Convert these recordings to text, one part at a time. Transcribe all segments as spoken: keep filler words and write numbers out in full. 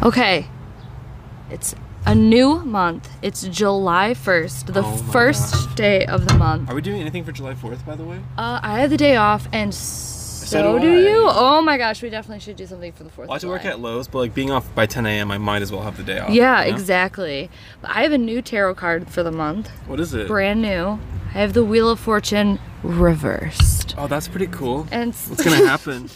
Okay, it's a new month. It's July first, the oh first gosh. day of the month. Are we doing anything for July fourth, by the way? Uh, I have the day off, and so, so do, do you. Oh my gosh, we definitely should do something for the fourth. Well, I have to work at Lowe's, but like being off by ten A M, I might as well have the day off. Yeah, you know? Exactly. But I have a new tarot card for the month. What is it? Brand new. I have the Wheel of Fortune reversed. Oh, that's pretty cool. And what's gonna happen?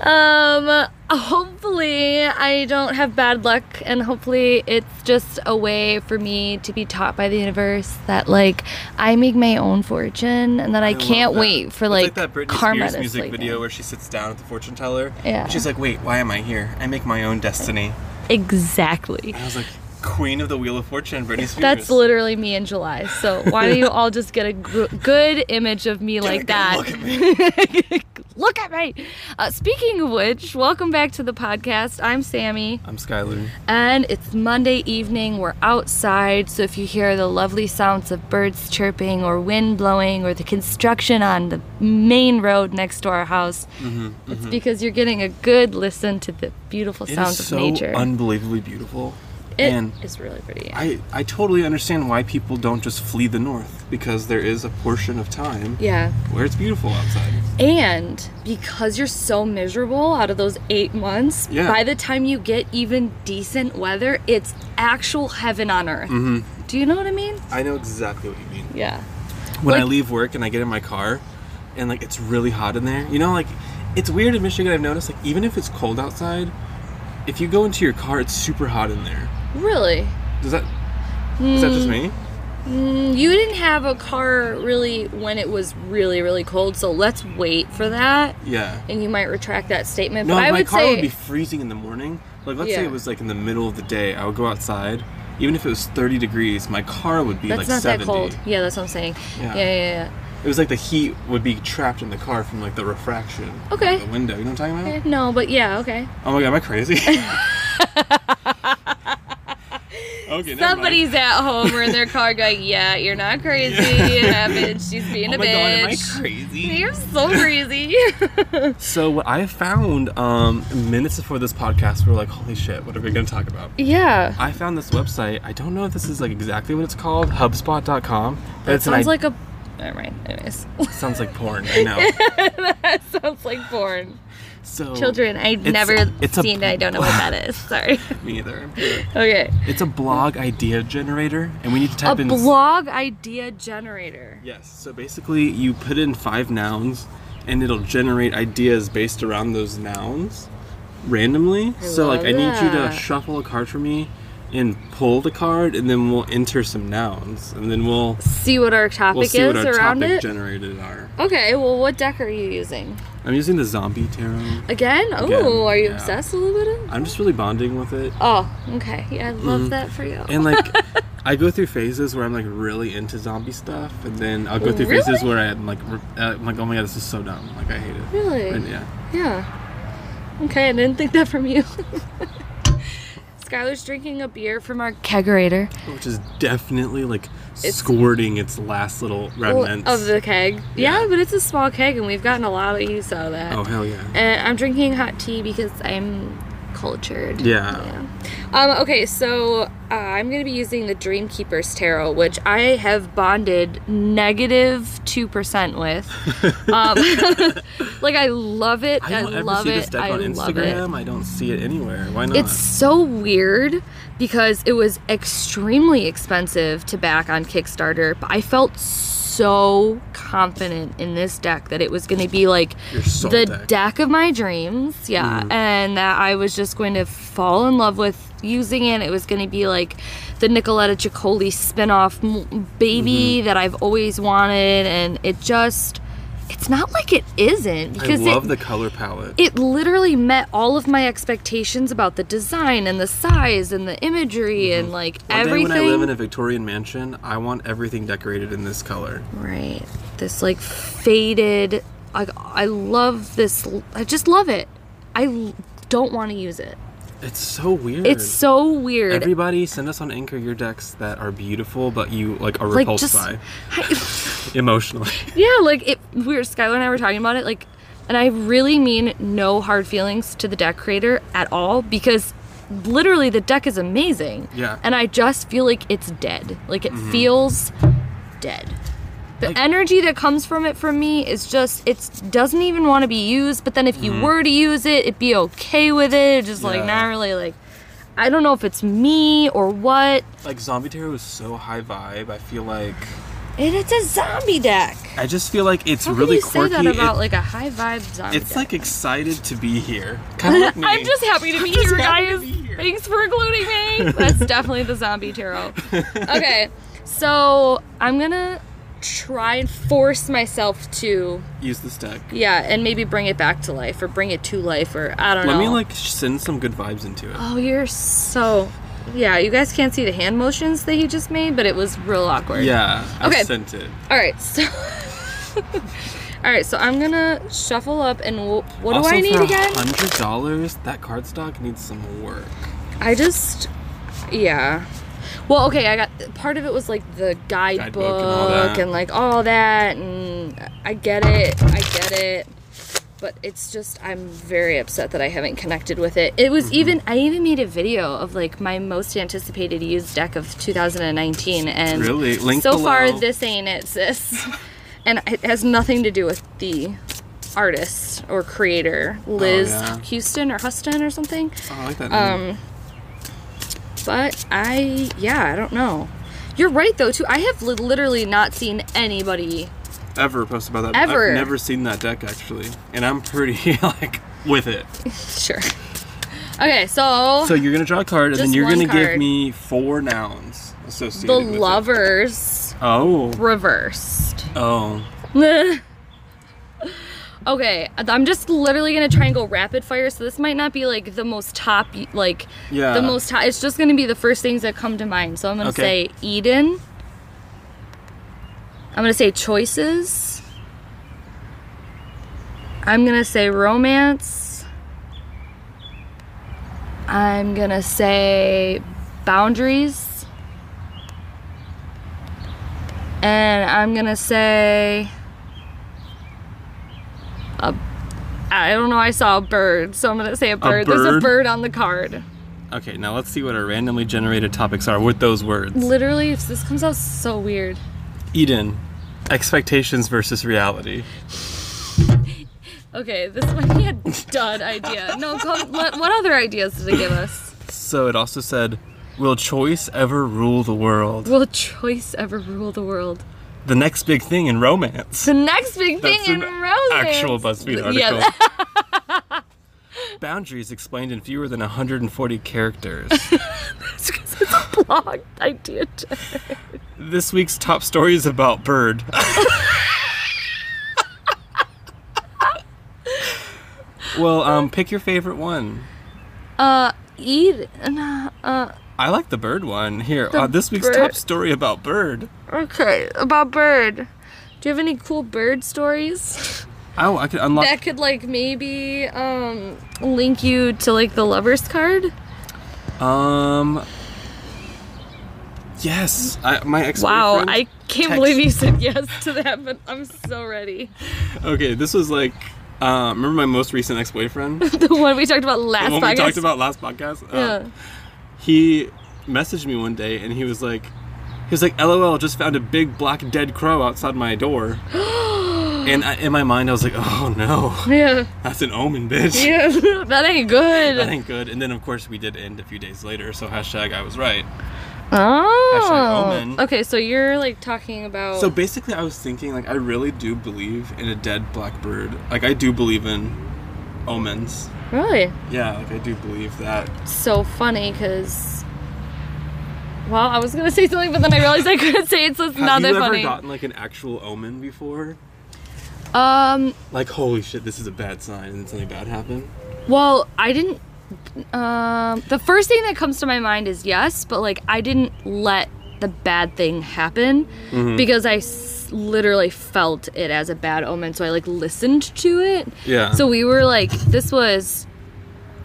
um hopefully I don't have bad luck, and hopefully it's just a way for me to be taught by the universe that like I make my own fortune, and that I, I can't that. wait for like, it's like that Britney Spears music sleeping. video where she sits down at the fortune teller. Yeah, and she's like, wait, why am I here? I make my own destiny. Exactly. And I was like, Queen of the Wheel of Fortune, Britney Spears. That's literally me in July. So why don't you all just get a g good image of me get like that? Look at me. Look at me. Uh, speaking of which, welcome back to the podcast. I'm Sammy. I'm Skyler. And it's Monday evening. We're outside, so if you hear the lovely sounds of birds chirping, or wind blowing, or the construction on the main road next to our house, mm-hmm, it's mm-hmm. because you're getting a good listen to the beautiful sounds of so nature. It's so unbelievably beautiful. It and is really pretty. Yeah. I, I totally understand why people don't just flee the north, because there is a portion of time yeah. where it's beautiful outside. And because you're so miserable out of those eight months, yeah. by the time you get even decent weather, it's actual heaven on earth. Mm-hmm. Do you know what I mean? I know exactly what you mean. Yeah. When like, I leave work and I get in my car and like it's really hot in there, you know, like it's weird in Michigan, I've noticed, like even if it's cold outside, if you go into your car, it's super hot in there. Really? Does that is mm, that just me? Mm, you didn't have a car really when it was really really cold, so let's wait for that. Yeah. And you might retract that statement. No, but I my would car say, would be freezing in the morning. Like let's yeah. say it was like in the middle of the day, I would go outside. Even if it was thirty degrees, my car would be that's like seventy. That's not that cold. Yeah, that's what I'm saying. Yeah. yeah, yeah, yeah. It was like the heat would be trapped in the car from like the refraction. Okay. Of the window. You know what I'm talking about? Okay. No, but yeah, okay. Oh my god, am I crazy? Okay, somebody's at home or in their car going, yeah, you're not crazy. Yeah, bitch, she's being oh a my bitch. God, am I crazy? You're so crazy. So what I found um, minutes before this podcast, we were like, holy shit, what are we going to talk about? Yeah. I found this website. I don't know if this is like exactly what it's called. HubSpot dot com. That it's sounds like a... Never mind. Anyways. Sounds like porn. I know. That sounds like porn. So children, I've it's, never it's seen it. I don't know what that is. Sorry. Me either. Okay. It's a blog idea generator, and we need to type a in... A blog idea generator. Yes. So basically, you put in five nouns, and it'll generate ideas based around those nouns randomly. I so like, that. I need you to shuffle a card for me, and pull the card, and then we'll enter some nouns, and then we'll see what our topic we'll is what our around topic it. Generated are. Okay, well, what deck are you using? I'm using the Zombie Tarot. Again? Oh, are you yeah. obsessed a little bit? Of I'm just really bonding with it. Oh, okay. Yeah, I love mm. that for you. And like, I go through phases where I'm like really into zombie stuff, and then I'll go through really? phases where I'm like, uh, I'm like, oh my god, this is so dumb. Like, I hate it. Really? And yeah. Yeah. Okay, I didn't think that from you. Skyler's drinking a beer from our kegerator, which is definitely like it's, squirting its last little remnants of the keg. Yeah. Yeah, but it's a small keg, and we've gotten a lot of use out of that. Oh hell yeah! And I'm drinking hot tea because I'm cultured. Yeah. yeah. Um. Okay, so uh, I'm gonna be using the Dreamkeepers Tarot, which I have bonded negative two percent with. um, like I love it. I, don't I love ever see it. This deck I on Instagram. It. I don't see it anywhere. Why not? It's so weird because it was extremely expensive to back on Kickstarter, but I felt so confident in this deck that it was going to be like the deck. deck of my dreams. Yeah, mm. and that I was just going to fall in love with using it. It was going to be like the Nicoletta Ciccoli spinoff baby mm-hmm. that I've always wanted, and it just... It's not like it isn't. Because I love it, the color palette. It literally met all of my expectations about the design and the size and the imagery mm-hmm. and like One everything. Day when I live in a Victorian mansion, I want everything decorated in this color. Right. This like faded. I, I love this. I just love it. I don't want to use it. It's so weird. It's so weird. Everybody, send us on Anchor your decks that are beautiful, but you like are repulsed like just, by I, emotionally. Yeah, like it. We were Skylar and I were talking about it. Like And I really mean no hard feelings to the deck creator at all, because literally the deck is amazing. Yeah. And I just feel like it's dead. Like it mm-hmm. feels dead. The like, energy that comes from it for me is just, it doesn't even want to be used, but then if you mm-hmm. were to use it, it'd be okay with it. Just yeah. like not really like, I don't know if it's me or what. Like Zombie Tarot is so high vibe. I feel like... And it's a zombie deck. I just feel like it's How really quirky. How can you say that about it, like a high vibe zombie It's deck? Like excited to be here. Kind of like me. I'm just happy to be I'm here, guys. Be here. Thanks for including me. That's definitely the Zombie Tarot. Okay, so I'm gonna try and force myself to use this deck. Yeah, and maybe bring it back to life, or bring it to life, or I don't Let know. Let me like send some good vibes into it. Oh, you're so. Yeah, you guys can't see the hand motions that he just made, but it was real awkward. Yeah, I okay. sent it. All right, so all right, so I'm gonna shuffle up, and we'll, what also do I need for again? one hundred dollars. That cardstock needs some work. I just, yeah. Well, okay, I got part of it was like the guidebook, guidebook and, all and like all that, and I get it, I get it. But it's just, I'm very upset that I haven't connected with it. It was mm-hmm. even, I even made a video of like my most anticipated used deck of two thousand nineteen. And really? Link so below. Far, this ain't it, sis. And it has nothing to do with the artist or creator, Liz oh, yeah. Houston or Huston or something. Oh, I like that name. Um, but I, yeah, I don't know. You're right though, too. I have literally not seen anybody ever post about that. Ever. I've never seen that deck actually, and I'm pretty like with it. Sure. Okay, so so you're gonna draw a card, and then you're gonna card. give me four nouns associated the with the Lovers. It. Oh. Reversed. Oh. Okay, I'm just literally gonna try and go rapid fire. So this might not be like the most top, like yeah. the most top. It's just gonna be the first things that come to mind. So I'm gonna okay. say Eden. I'm going to say choices. I'm going to say romance. I'm going to say boundaries. And I'm going to say... A, I don't know, I saw a bird, so I'm going to say a bird. a bird. There's a bird on the card. Okay, now let's see what our randomly generated topics are with those words. Literally, this comes out so weird. Eden. Expectations versus reality. Okay, this might be a dud idea. No, come, let, what other ideas did it give us? So it also said, will choice ever rule the world? Will choice ever rule the world? The next big thing in romance. The next big thing That's in romance. Actual BuzzFeed article. Yeah. Boundaries explained in fewer than one hundred forty characters. That's because it's a blog idea. This week's top story is about bird. Well, um, pick your favorite one. Uh, eat. Uh, I like the bird one. Here, uh, this week's bird. top story about bird. Okay, about bird. Do you have any cool bird stories? Oh, I could unlock. That could like maybe um, link you to like the Lover's card. Um. Yes, I, my ex. Wow, I can't believe you said yes to that, but I'm so ready. Okay, this was like, uh, remember my most recent ex-boyfriend? The one we talked about last. The one podcast? we talked about last podcast. Uh, yeah. He messaged me one day, and he was like, he was like, "L O L, just found a big black dead crow outside my door." And I, in my mind, I was like, oh, no. Yeah. That's an omen, bitch. Yeah, that ain't good. That ain't good. And then, of course, we did end a few days later, so hashtag I was right. Oh. Hashtag omen. Okay, so you're, like, talking about... So, basically, I was thinking, like, I really do believe in a dead black bird. Like, I do believe in omens. Really? Yeah, like, I do believe that. So funny, because... Well, I was going to say something, but then I realized I couldn't say it, so it's not that funny. Have you ever gotten, like, an actual omen before? Um, like, holy shit, this is a bad sign, and something bad happened? Well, I didn't, um, the first thing that comes to my mind is yes, but, like, I didn't let the bad thing happen, mm-hmm. because I s- literally felt it as a bad omen, so I, like, listened to it. Yeah. So we were, like, this was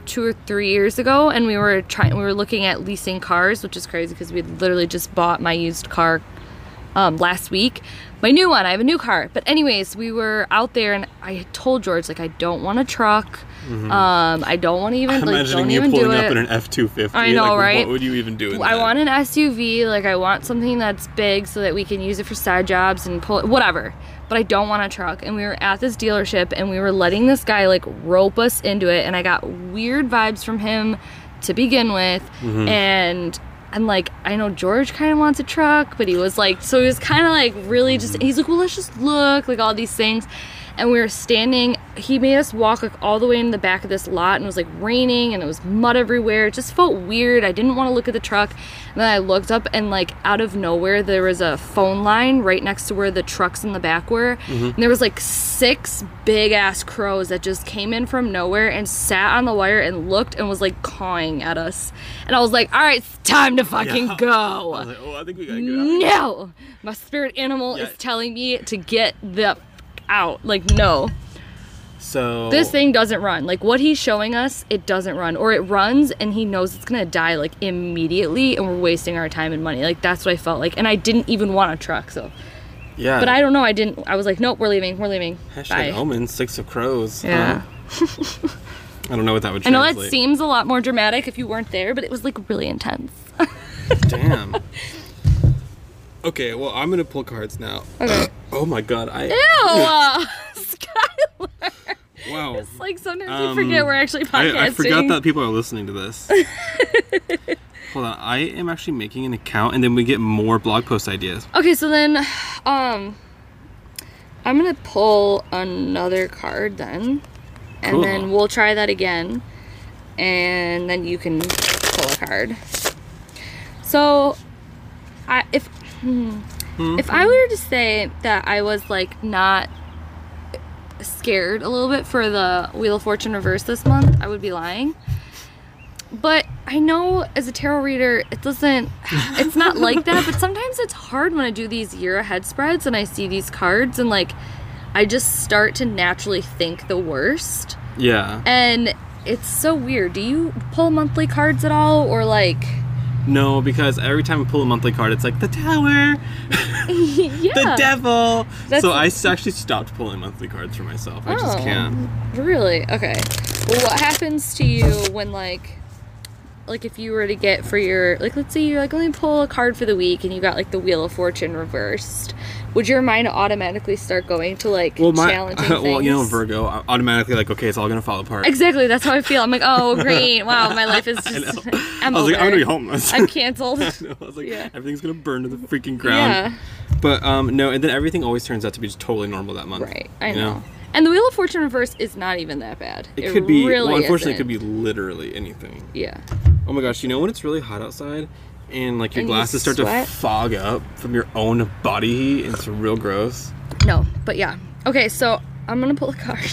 two or three years ago, and we were trying, we were looking at leasing cars, which is crazy, because we literally just bought my used car, um, last week. my new one. I have a new car. But anyways, we were out there and I told George, like, I don't want a truck. Mm-hmm. Um, I don't want to even, I'm like, imagining don't you even pulling do up in an F two fifty. I know, like, right? What would you even do in I that? Want an S U V. Like, I want something that's big so that we can use it for side jobs and pull it, whatever. But I don't want a truck. And we were at this dealership and we were letting this guy, like, rope us into it. And I got weird vibes from him to begin with. Mm-hmm. And I'm like, I know George kind of wants a truck, but he was like, so he was kind of like really just, he's like, well, let's just look, like all these things. And we were standing, he made us walk like all the way in the back of this lot, and it was like raining and it was mud everywhere. It just felt weird. I didn't want to look at the truck. And then I looked up and like out of nowhere, there was a phone line right next to where the trucks in the back were. Mm-hmm. And there was like six big ass crows that just came in from nowhere and sat on the wire and looked and was like cawing at us. And I was like, all right, it's time to fucking yeah. go. I was like, oh, I think we gotta go. No, my spirit animal yeah. is telling me to get the out, like, no. So this thing doesn't run. Like, what he's showing us, it doesn't run, or it runs and he knows it's gonna die like immediately, and we're wasting our time and money. Like, that's what I felt like. And I didn't even want a truck, so yeah. But I don't know, I didn't, I was like, nope, we're leaving, we're leaving. Hashtag Bye. Omen, six of crows. Yeah. Um, I don't know what that would translate. I know it seems a lot more dramatic if you weren't there, but it was like really intense. Damn. Okay, well, I'm gonna pull cards now. Okay. Uh, oh my god, I. Ew! uh, Skylar! Wow. It's like sometimes um, we forget we're actually podcasting. I, I forgot that people are listening to this. Hold on, I am actually making an account and then we get more blog post ideas. Okay, so then, um. I'm gonna pull another card then. And cool. Then we'll try that again. And then you can pull a card. So, I. If. Hmm. Mm-hmm. If I were to say that I was like not scared a little bit for the Wheel of Fortune reverse this month, I would be lying. But I know as a tarot reader, it doesn't, it's not like that, but sometimes it's hard when I do these year ahead spreads and I see these cards and like I just start to naturally think the worst. Yeah. And it's so weird. Do you pull monthly cards at all, or like... No, because every time I pull a monthly card, it's like, the tower, yeah. the devil. That's so I actually stopped pulling monthly cards for myself. I oh, just can't. Really? Okay. Well, what happens to you when, like, like if you were to get for your, like, let's say you're like, let me pull a card for the week, and you got, like, the Wheel of Fortune reversed. Would your mind automatically start going to, like, well, my, challenging things? Uh, well, you know, Virgo, I'm automatically like, okay, it's all going to fall apart. Exactly. That's how I feel. I'm like, oh, great. Wow, my life is just, I'm I was over. Like, I'm going to be homeless. I'm canceled. I, know. I was like, yeah. Everything's going to burn to the freaking ground. Yeah. But, um, no, and then everything always turns out to be just totally normal that month. Right. I you know? know. And the Wheel of Fortune reverse is not even that bad. It, it could be, really well, unfortunately, isn't. It could be literally anything. Yeah. Oh, my gosh. You know when it's really hot outside? And like your and glasses you start to fog up from your own body heat, and it's real gross. No, but yeah. Okay, so I'm gonna pull a card.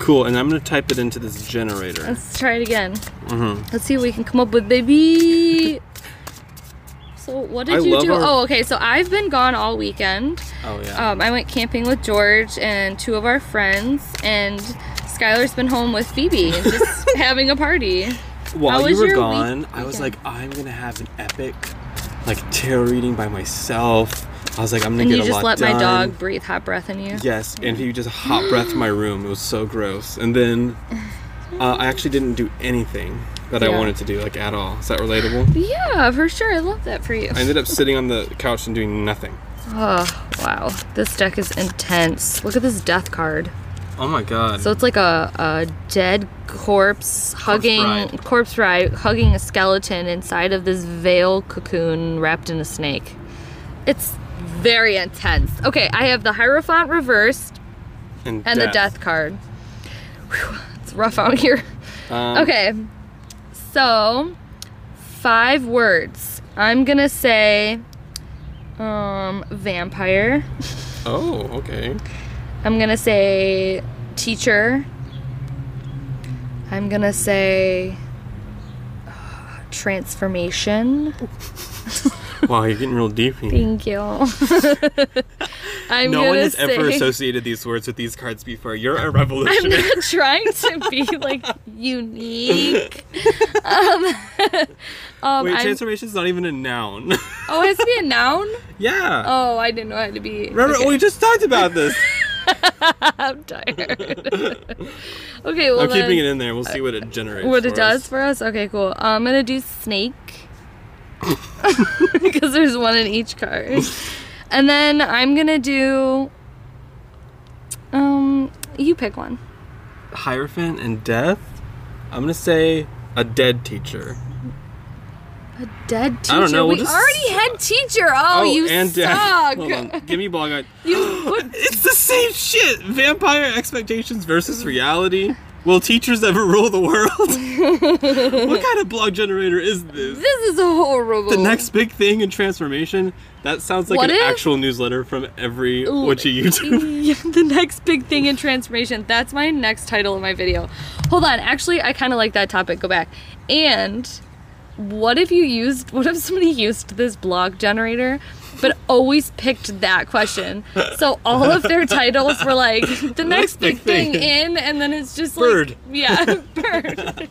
Cool, and I'm gonna type it into this generator. Let's try it again. Mm-hmm. Let's see what we can come up with, baby. So what did I you do? Our... Oh, okay, so I've been gone all weekend. Oh yeah. Um, I went camping with George and two of our friends, and Skylar's been home with Phoebe and just having a party. While you were gone, week- I was like, I'm going to have an epic, like, tarot reading by myself. I was like, I'm going to get a lot done. And you just let my dog breathe hot breath in you? Yes, and he just hot breathed my room. It was so gross. And then uh, I actually didn't do anything that yeah. I wanted to do, like, at all. Is that relatable? Yeah, for sure. I love that for you. I ended up sitting on the couch and doing nothing. Oh, wow. This deck is intense. Look at this death card. Oh my god. So it's like a, a dead corpse hugging corpse bride. corpse bride hugging a skeleton inside of this veil cocoon wrapped in a snake. It's very intense. Okay, I have the Hierophant reversed and, and death. the death card. Whew, it's rough out here. Um, okay. So five words. I'm gonna say um vampire. Oh, okay. I'm gonna say teacher. I'm gonna say uh, transformation. Wow, you're getting real deep here. Thank you. I'm no one has say... ever associated these words with these cards before. You're a revolutionary. I'm not trying to be like unique. Um, um, Wait, transformation is not even a noun. Oh, it has to be a noun? Yeah. Oh, I didn't know it had to be. Remember, okay. We just talked about this. I'm tired. Okay, well I'm then, keeping it in there. We'll see what it generates. What it does us. for us? Okay, cool. I'm gonna do snake because there's one in each card, and then I'm gonna do. Um, you pick one. Hierophant and death. I'm gonna say a dead teacher. A dead teacher? I don't know. We we'll already had teacher. Oh, oh you and suck. Hold on. Give me blog. You put... It's the same shit. Vampire expectations versus reality. Will teachers ever rule the world? What kind of blog generator is this? This is horrible. The next big thing in transformation. That sounds like what an if... actual newsletter from every witchy YouTuber. The next big thing in transformation. That's my next title of my video. Hold on. Actually, I kind of like that topic. Go back. And... What if you used, what if somebody used this blog generator, but always picked that question? So all of their titles were like, the next big thing in, and then it's just bird. like, yeah, bird,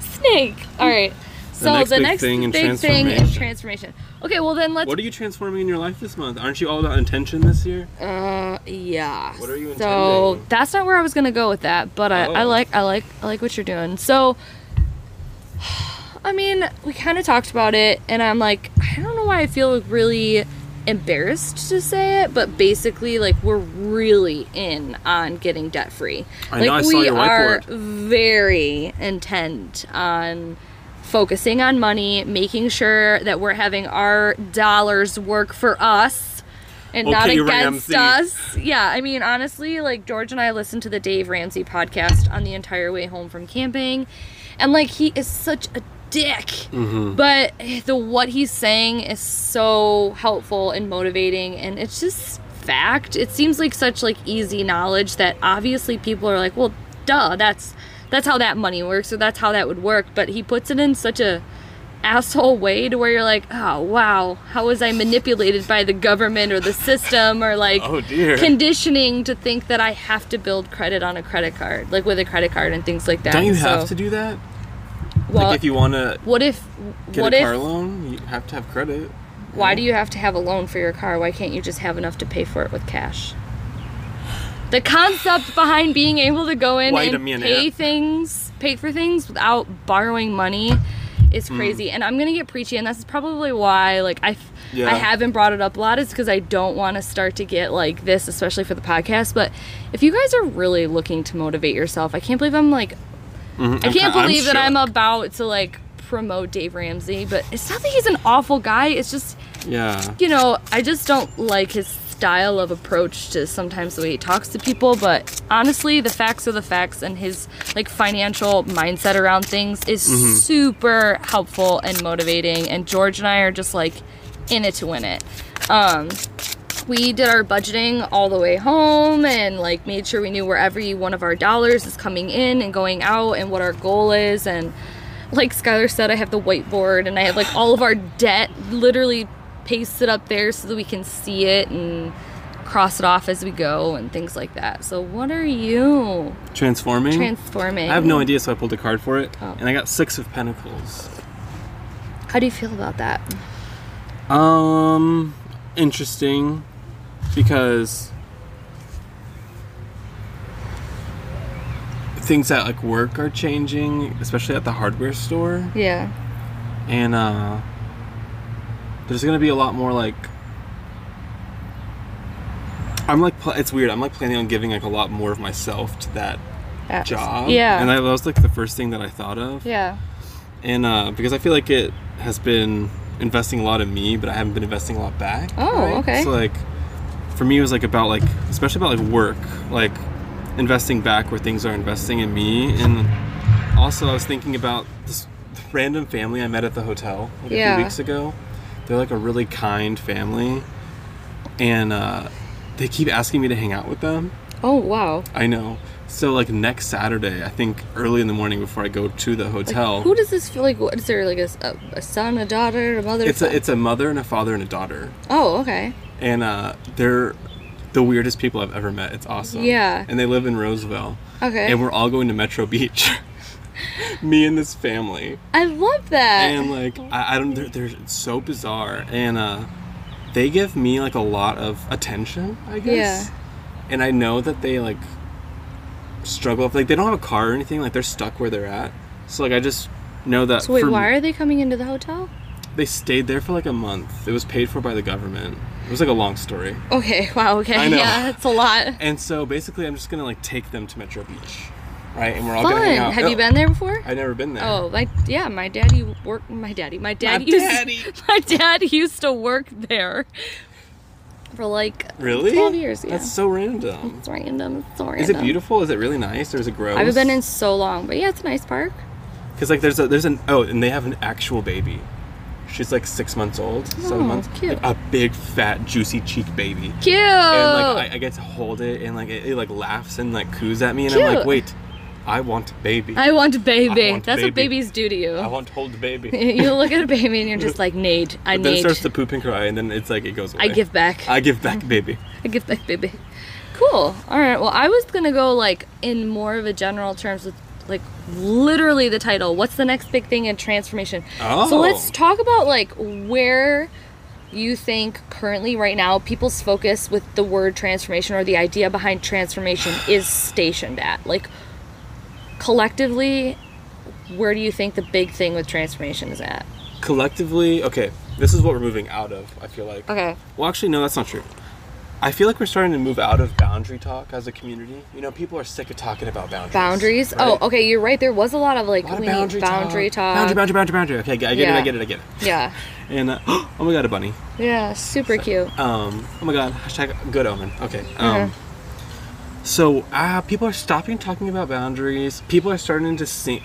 snake. All right. So the next big, big, thing, big thing is transformation. Okay, well then let's... What are you transforming in your life this month? Aren't you all about intention this year? Uh, yeah. What are you intending? So that's not where I was going to go with that, but I, oh. I like, I like, I like what you're doing. So... I mean, we kind of talked about it, and I'm like, I don't know why I feel really embarrassed to say it, but basically, like, we're really in on getting debt-free. I like, know, I saw your whiteboard. We are very intent on focusing on money, making sure that we're having our dollars work for us. And okay, not against Ramsey. us. Yeah, I mean, honestly, like, George and I listened to the Dave Ramsey podcast on the entire way home from camping. And, like, he is such a dick. Mm-hmm. But the what he's saying is so helpful and motivating. And it's just fact. It seems like such, like, easy knowledge that obviously people are like, well, duh, that's, that's how that money works. Or that's how that would work. But he puts it in such a... asshole way to where you're like, oh wow, how was I manipulated by the government or the system, or like oh, dear. conditioning to think that I have to build credit on a credit card, like with a credit card and things like that. Don't you so, have to do that? Well, like if you want to what if get what a car if, loan, you have to have credit. Why yeah. do you have to have a loan for your car? Why can't you just have enough to pay for it with cash? The concept behind being able to go in Wait and pay things, pay for things without borrowing money. It's crazy, mm. and I'm gonna get preachy, and that's probably why, like, I, yeah. I haven't brought it up a lot, is because I don't want to start to get like this, especially for the podcast. But if you guys are really looking to motivate yourself, I can't believe I'm like, mm-hmm. I can't I'm, believe I'm that shook. I'm about to like promote Dave Ramsey, but it's not that he's an awful guy. It's just, yeah, you know, I just don't like his style of approach to sometimes the way he talks to people. But honestly, the facts are the facts, and his like financial mindset around things is mm-hmm. super helpful and motivating, and George and I are just like in it to win it. Um we did our budgeting all the way home, and like made sure we knew where every one of our dollars is coming in and going out, and what our goal is. And like Skylar said, I have the whiteboard, and I have like all of our debt literally paste it up there so that we can see it and cross it off as we go and things like that. So what are you? Transforming? Transforming. I have no idea, so I pulled a card for it. Oh. And I got Six of Pentacles. How do you feel about that? Um, interesting. Because things at like work are changing, especially at the hardware store. Yeah. And uh there's gonna be a lot more like I'm like it's weird I'm like planning on giving like a lot more of myself to that That's, job yeah and I, that was like the first thing that I thought of yeah and uh because I feel like it has been investing a lot in me, but I haven't been investing a lot back. oh right? Okay, so like for me it was like about like especially about like work, like investing back where things are investing in me. And also I was thinking about this random family I met at the hotel like yeah. a few weeks ago. They're like a really kind family, and uh, they keep asking me to hang out with them. Oh, wow. I know. So, like, next Saturday, I think early in the morning before I go to the hotel. Like, who does this feel like? Is there, like, a, a son, a daughter, a mother? It's a, it's a mother and a father and a daughter. Oh, okay. And uh, they're the weirdest people I've ever met. It's awesome. Yeah. And they live in Roseville. Okay. And we're all going to Metro Beach. Me and this family. I love that. And, like, I, I don't, they're, they're so bizarre. And uh, they give me, like, a lot of attention, I guess. Yeah. And I know that they, like... struggle if, like, they don't have a car or anything, like, they're stuck where they're at, so, like, I just know that. So wait, why are they coming into the hotel? They stayed there for like a month. It was paid for by the government. It was like a long story. Okay. Wow. Okay. I know. Yeah, it's a lot. And so basically I'm just gonna, like, take them to Metro Beach, right? And we're all Fun. Gonna hang out. Have oh. you been there before? I've never been there. Oh, like, yeah, my daddy worked my daddy my dad my used, daddy my dad used to work there for like really? twelve years. Yeah. That's so random. It's random. It's so random. Is it beautiful? Is it really nice? Or is it gross? I haven't been in so long, but yeah, it's a nice park. Because, like, there's a, there's an, oh, and they have an actual baby. She's like six months old, oh, seven months. Cute. Like, a big, fat, juicy cheek baby. Cute. And, like, I, I get to hold it, and, like, it, it, like, laughs and, like, coos at me, and cute. I'm like, wait, I want a baby. I want a baby. I want That's baby. What babies do to you. I want to hold the baby. You look at a baby and you're just like, need. I need. Then it starts to poop and cry, and then it's like, it goes away. I give back. I give back, baby. I give back, baby. Cool. All right. Well, I was going to go, like, in more of a general terms with, like, literally the title. What's the next big thing in transformation? Oh. So let's talk about, like, where you think currently right now people's focus with the word transformation or the idea behind transformation is stationed at. Like, collectively, where do you think the big thing with transformation is at? Collectively, okay, this is what we're moving out of, I feel like. Okay. Well, actually, no, that's not true. I feel like we're starting to move out of boundary talk as a community. You know, people are sick of talking about boundaries. Boundaries? Right? Oh, okay, you're right. There was a lot of, like, lot we of boundary, need boundary talk. talk. Boundary, boundary, boundary, boundary. Okay, I get yeah. it, I get it, I get it. Yeah. And, uh, oh my god, a bunny. Yeah, super so, cute. Um, oh my god, hashtag good omen. Okay, um... Mm-hmm. So, uh, people are stopping talking about boundaries. People are starting to see,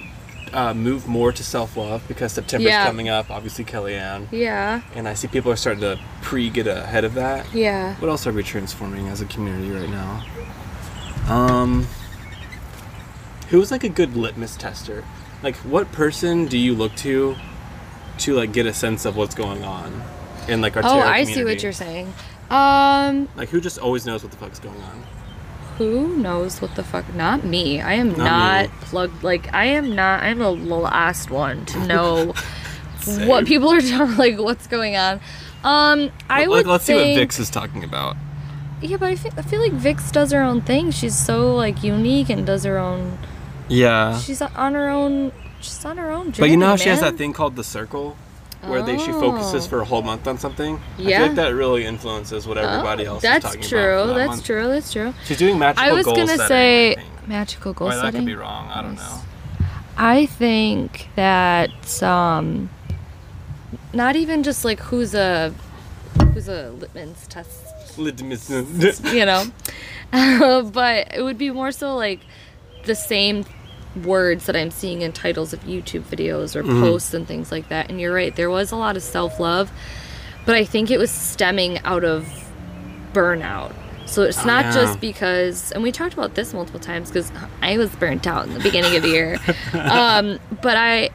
uh, move more to self-love because September's yeah. coming up, obviously Kellyanne. Yeah. And I see people are starting to pre-get ahead of that. Yeah. What else are we transforming as a community right now? Um, who's, like, a good litmus tester? Like, what person do you look to to, like, get a sense of what's going on in, like, our tarot community? Oh, I see what you're saying. Um, like, who just always knows what the fuck's going on? Who knows what the fuck? Not me. I am not, not plugged. Like, I am not. I'm the last one to know what people are talking. Like, what's going on? Um, I well, would. Let's think, see what Vix is talking about. Yeah, but I feel, I feel like Vix does her own thing. She's so, like, unique and does her own. Yeah. She's on her own. She's on her own journey. But you know how man? she has that thing called the circle, where oh. they she focuses for a whole month on something. Yeah. I feel like that really influences what everybody oh, else is talking true. about. That that's month. true. That's true. She's doing magical goal setting. I was going to say magical goal setting. That could be wrong. I don't know. I think that um, not even just, like, who's a who's a litmus test. Litmus. You know. Uh, but it would be more so, like, the same words that I'm seeing in titles of YouTube videos or mm-hmm. posts and things like that. And you're right, there was a lot of self-love, but I think it was stemming out of burnout. So it's oh, not yeah. just because, and we talked about this multiple times because I was burnt out in the beginning of the year. Um, but I,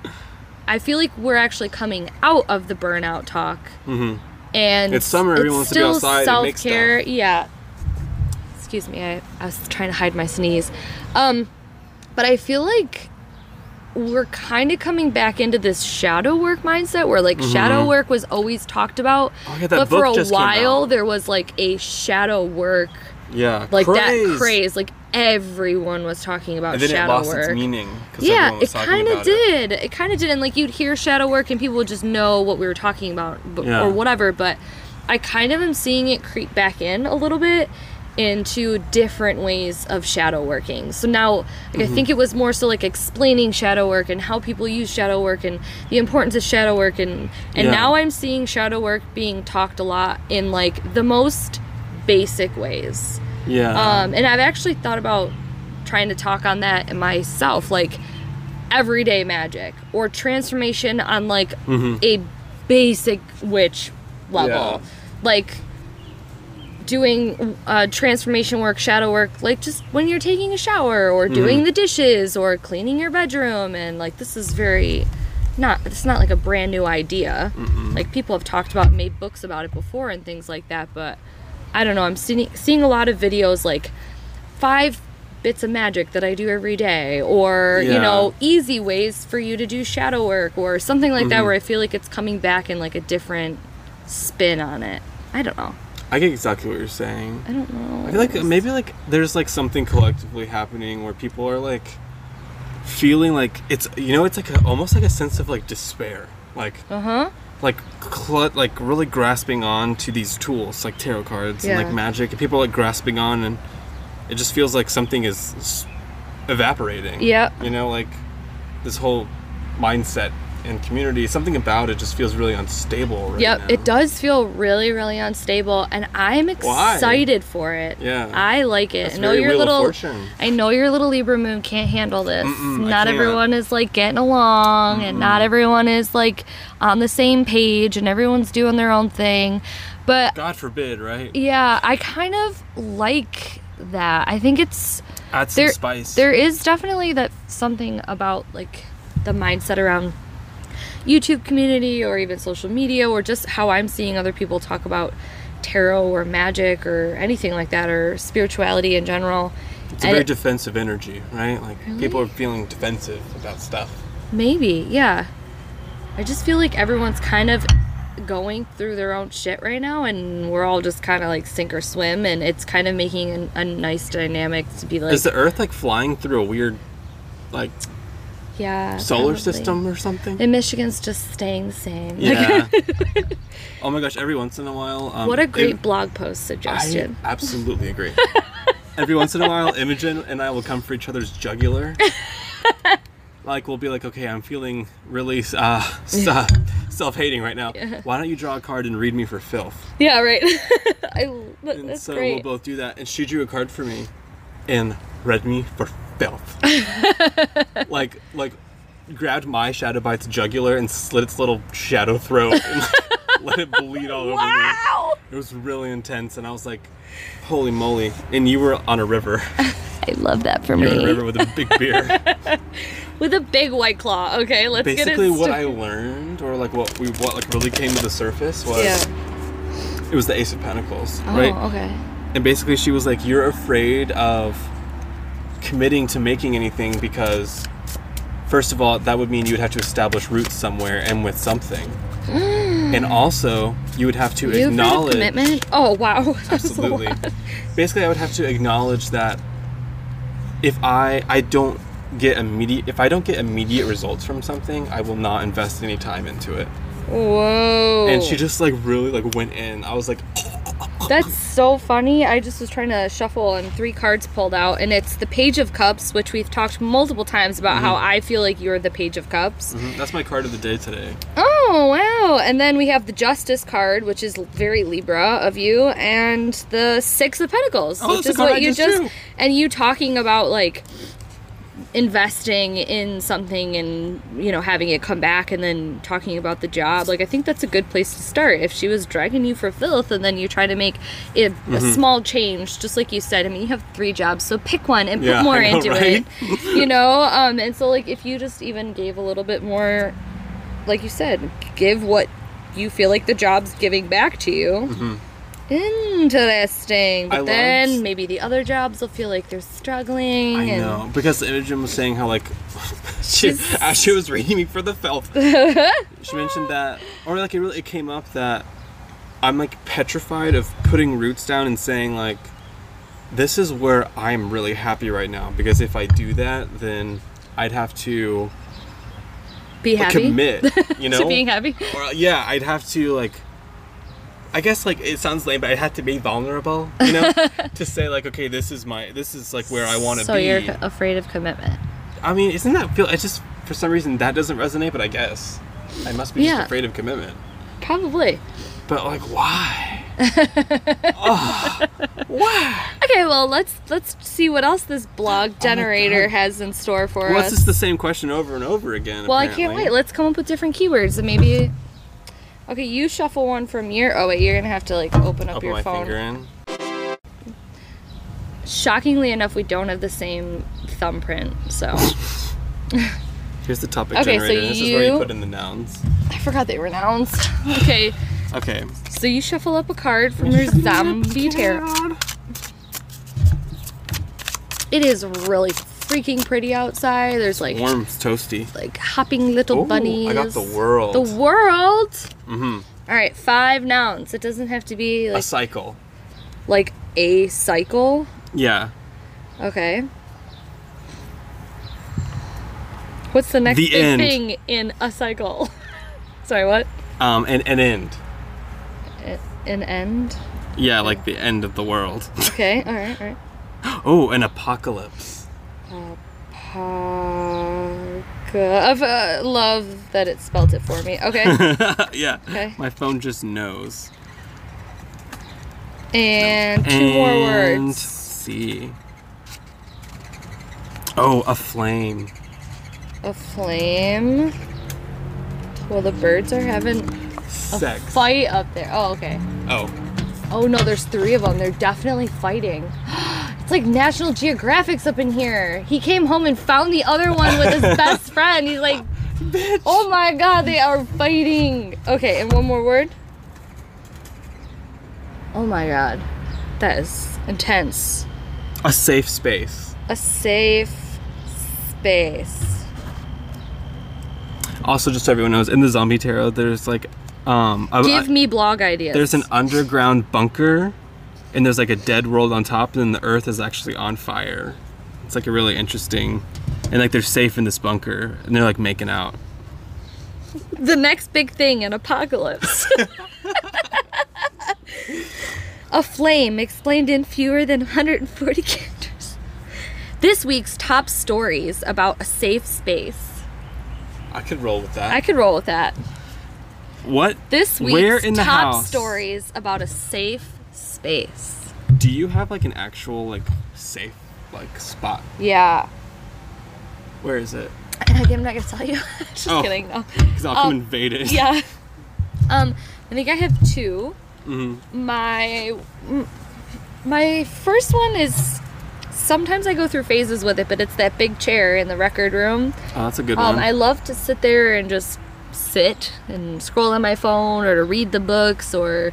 I feel like we're actually coming out of the burnout talk. Mm-hmm. And it's summer, everyone wants to be outside and make stuff. Self-care, yeah. Excuse me, I, I was trying to hide my sneeze. Um, But I feel like we're kind of coming back into this shadow work mindset where, like, mm-hmm. shadow work was always talked about. Oh, yeah, that but book for a just while, there was, like, a shadow work. Yeah, like craze. that craze. Like, everyone was talking about shadow work. And then it lost work. its meaning. Yeah, was it kind of did. It, it kind of did. And, like, you'd hear shadow work and people would just know what we were talking about but, yeah. or whatever. But I kind of am seeing it creep back in a little bit into different ways of shadow working. So now, like, mm-hmm. I think it was more so, like, explaining shadow work and how people use shadow work and the importance of shadow work, and and yeah. now I'm seeing shadow work being talked a lot in, like, the most basic ways. Yeah. Um, and I've actually thought about trying to talk on that myself, like everyday magic or transformation on, like, mm-hmm. a basic witch level. Yeah. Like, doing uh, transformation work, shadow work, like just when you're taking a shower or doing mm-hmm. the dishes or cleaning your bedroom. And like, this is very not, it's not like a brand new idea. Mm-mm. Like people have talked about, made books about it before and things like that. But I don't know, I'm seeing, seeing a lot of videos like five bits of magic that I do every day, or, yeah. you know, easy ways for you to do shadow work or something like mm-hmm. that, where I feel like it's coming back in like a different spin on it. I don't know. I get exactly what you're saying. I don't know. I feel like maybe like there's like something collectively happening where people are like feeling like it's, you know, it's like a, almost like a sense of like despair, like uh-huh. like cl- like really grasping on to these tools like tarot cards yeah. and like magic, and people are like grasping on, and it just feels like something is evaporating. Yeah. You know, like this whole mindset and community, something about it just feels really unstable right yep, now. Yep, it does feel really, really unstable, and I'm excited Why? for it. Yeah, I like it. That's I know your little, I know your little Libra moon can't handle this. Mm-mm, not everyone is like getting along, Mm-mm. and not everyone is like on the same page, and everyone's doing their own thing. But God forbid, right? Yeah, I kind of like that. I think it's add some there, spice. There is definitely that something about like the mindset around YouTube community or even social media, or just how I'm seeing other people talk about tarot or magic or anything like that, or spirituality in general. It's a and very it, defensive energy, right? Like really? People are feeling defensive about stuff. Maybe, yeah. I just feel like everyone's kind of going through their own shit right now, and we're all just kind of like sink or swim, and it's kind of making an, a nice dynamic to be like. Is the earth like flying through a weird like Yeah, solar probably. system or something? And Michigan's just staying the same. Yeah. Oh my gosh, every once in a while. Um, what a great Im- blog post suggestion. I absolutely agree. Every once in a while, Imogen and I will come for each other's jugular. Like, we'll be like, okay, I'm feeling really uh, self-hating right now. Yeah. Why don't you draw a card and read me for filth? Yeah, right. I, that, and that's so great. We'll both do that. And she drew a card for me and read me for filth. like, like, grabbed my shadow by its jugular and slit its little shadow throat and like, let it bleed all over wow. me. It was really intense, and I was like, "Holy moly!" And you were on a river. I love that for you me. Were on a river with a big beer, with a big white claw. Okay, let's Basically, get it. Basically, what I learned, or like what we what like really came to the surface was, yeah. it was the Ace of Pentacles, oh, right? Okay. And basically, she was like, "You're afraid of." Committing to making anything, because first of all, that would mean you would have to establish roots somewhere and with something, mm. and also you would have to you acknowledge commitment. Oh wow, absolutely. Basically, I would have to acknowledge that if I I don't get immediate if I don't get immediate results from something, I will not invest any time into it. Whoa! And she just like really like went in. I was like. That's so funny. I just was trying to shuffle and three cards pulled out, and it's the Page of Cups, which we've talked multiple times about mm-hmm. how I feel like you're the Page of Cups. Mm-hmm. That's my card of the day today. Oh, wow. And then we have the Justice card, which is very Libra of you, and the Six of Pentacles, oh, which is what I you just, just and you talking about like investing in something and, you know, having it come back, and then talking about the job. Like, I think that's a good place to start. If she was dragging you for filth, and then you try to make a, mm-hmm. a small change, just like you said. I mean, you have three jobs, so pick one and yeah, put more I know, into right? it, you know? Um, and so, like, if you just even gave a little bit more, like you said, give what you feel like the job's giving back to you. Mm-hmm. Interesting. But I then loved, maybe the other jobs will feel like they're struggling. I and know. Because Imogen was saying how, like, she, as she was reading me for the filth, she mentioned that, or, like, it really it came up that I'm, like, petrified of putting roots down and saying, like, this is where I'm really happy right now. Because if I do that, then I'd have to be happy. Like, commit, you know? To being happy? Or, yeah, I'd have to, like, I guess, like, it sounds lame, but I had to be vulnerable, you know, to say, like, okay, this is my, this is, like, where I want to so be. So you're afraid of commitment. I mean, isn't that, feel? I just, for some reason, that doesn't resonate, but I guess I must be yeah. just afraid of commitment. Probably. But, like, why? oh, why? Okay, well, let's, let's see what else this blog generator oh has in store for well, us. Well, it's just the same question over and over again, Well, apparently. I can't wait. Let's come up with different keywords, and maybe... Okay, you shuffle one from your... Oh, wait, you're going to have to, like, open up I'll your phone. I'll put my finger in. shockingly enough, we don't have the same thumbprint, so. Here's the topic okay, generator. So this you, is where you put in the nouns. I forgot they were nouns. Okay. Okay. So you shuffle up a card from your Zombie Tarot. It is really freaking pretty outside. There's like warm, it's toasty. Like hopping little Ooh, bunnies. I got the world. The world. Mm-hmm. All right, five nouns. It doesn't have to be like a cycle. Like a cycle. Yeah. Okay. What's the next the big end. thing in a cycle? Sorry, what? Um, an, an end. A, an end? Yeah, like oh. the end of the world. Okay, all right, all right. Oh, an apocalypse. Apocalypse. I uh, love that it spelled it for me. Okay. yeah. Okay. My phone just knows. And no. two and more words. And see. Oh, a flame. A flame. Well, the birds are having a Sex. fight up there. Oh, okay. Oh. Oh no, there's three of them. They're definitely fighting. It's like National Geographic's up in here. He came home and found the other one with his best friend. He's like, bitch. Oh my God, they are fighting. Okay, and one more word. Oh my God, that is intense. A safe space. A safe space. Also, just so everyone knows, in the Zombie Tarot, there's like, um, give a, me blog ideas. There's an underground bunker, and there's like a dead world on top, and then the earth is actually on fire. It's like a really interesting, and like they're safe in this bunker, and they're like making out. The next big thing in apocalypse. A flame explained in fewer than one hundred forty characters. This week's top stories about a safe space. I could roll with that. I could roll with that. What? This week's Where in the top house? stories about a safe space. Do you have like an actual like safe like spot? Yeah. Where is it? I'm not gonna tell you. Just oh, kidding. No. Because I'll um, come invade it. Yeah. Um, I think I have two. Mm-hmm. My my first one is. Sometimes I go through phases with it, but it's that big chair in the record room. Oh, that's a good um, one. I love to sit there and just sit and scroll on my phone or to read the books or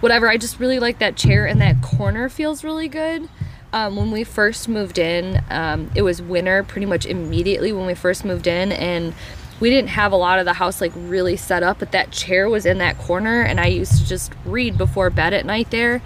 whatever. I just really like that chair, and that corner feels really good. Um, when we first moved in, um, it was winter pretty much immediately when we first moved in, and we didn't have a lot of the house like really set up, but that chair was in that corner, and I used to just read before bed at night there.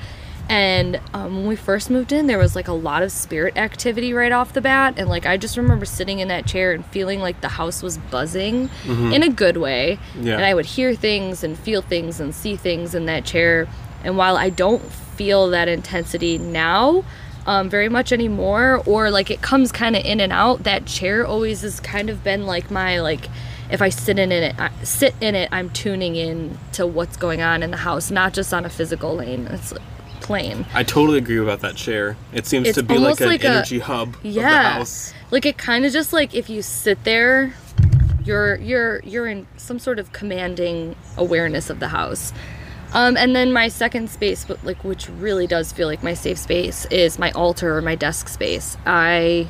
And um, when we first moved in, there was like a lot of spirit activity right off the bat. And like, I just remember sitting in that chair and feeling like the house was buzzing mm-hmm. in a good way. Yeah. And I would hear things and feel things and see things in that chair. And while I don't feel that intensity now um, very much anymore, or like it comes kind of in and out, that chair always has kind of been like my, like, if I sit in it, I sit in it, I'm tuning in to what's going on in the house, not just on a physical lane. It's plane. I totally agree about that chair. It seems it's to be like an like energy a, hub yeah, of the house. Like it kind of just like if you sit there, you're you're you're in some sort of commanding awareness of the house. Um, and then my second space, but like which really does feel like my safe space, is my altar or my desk space. I,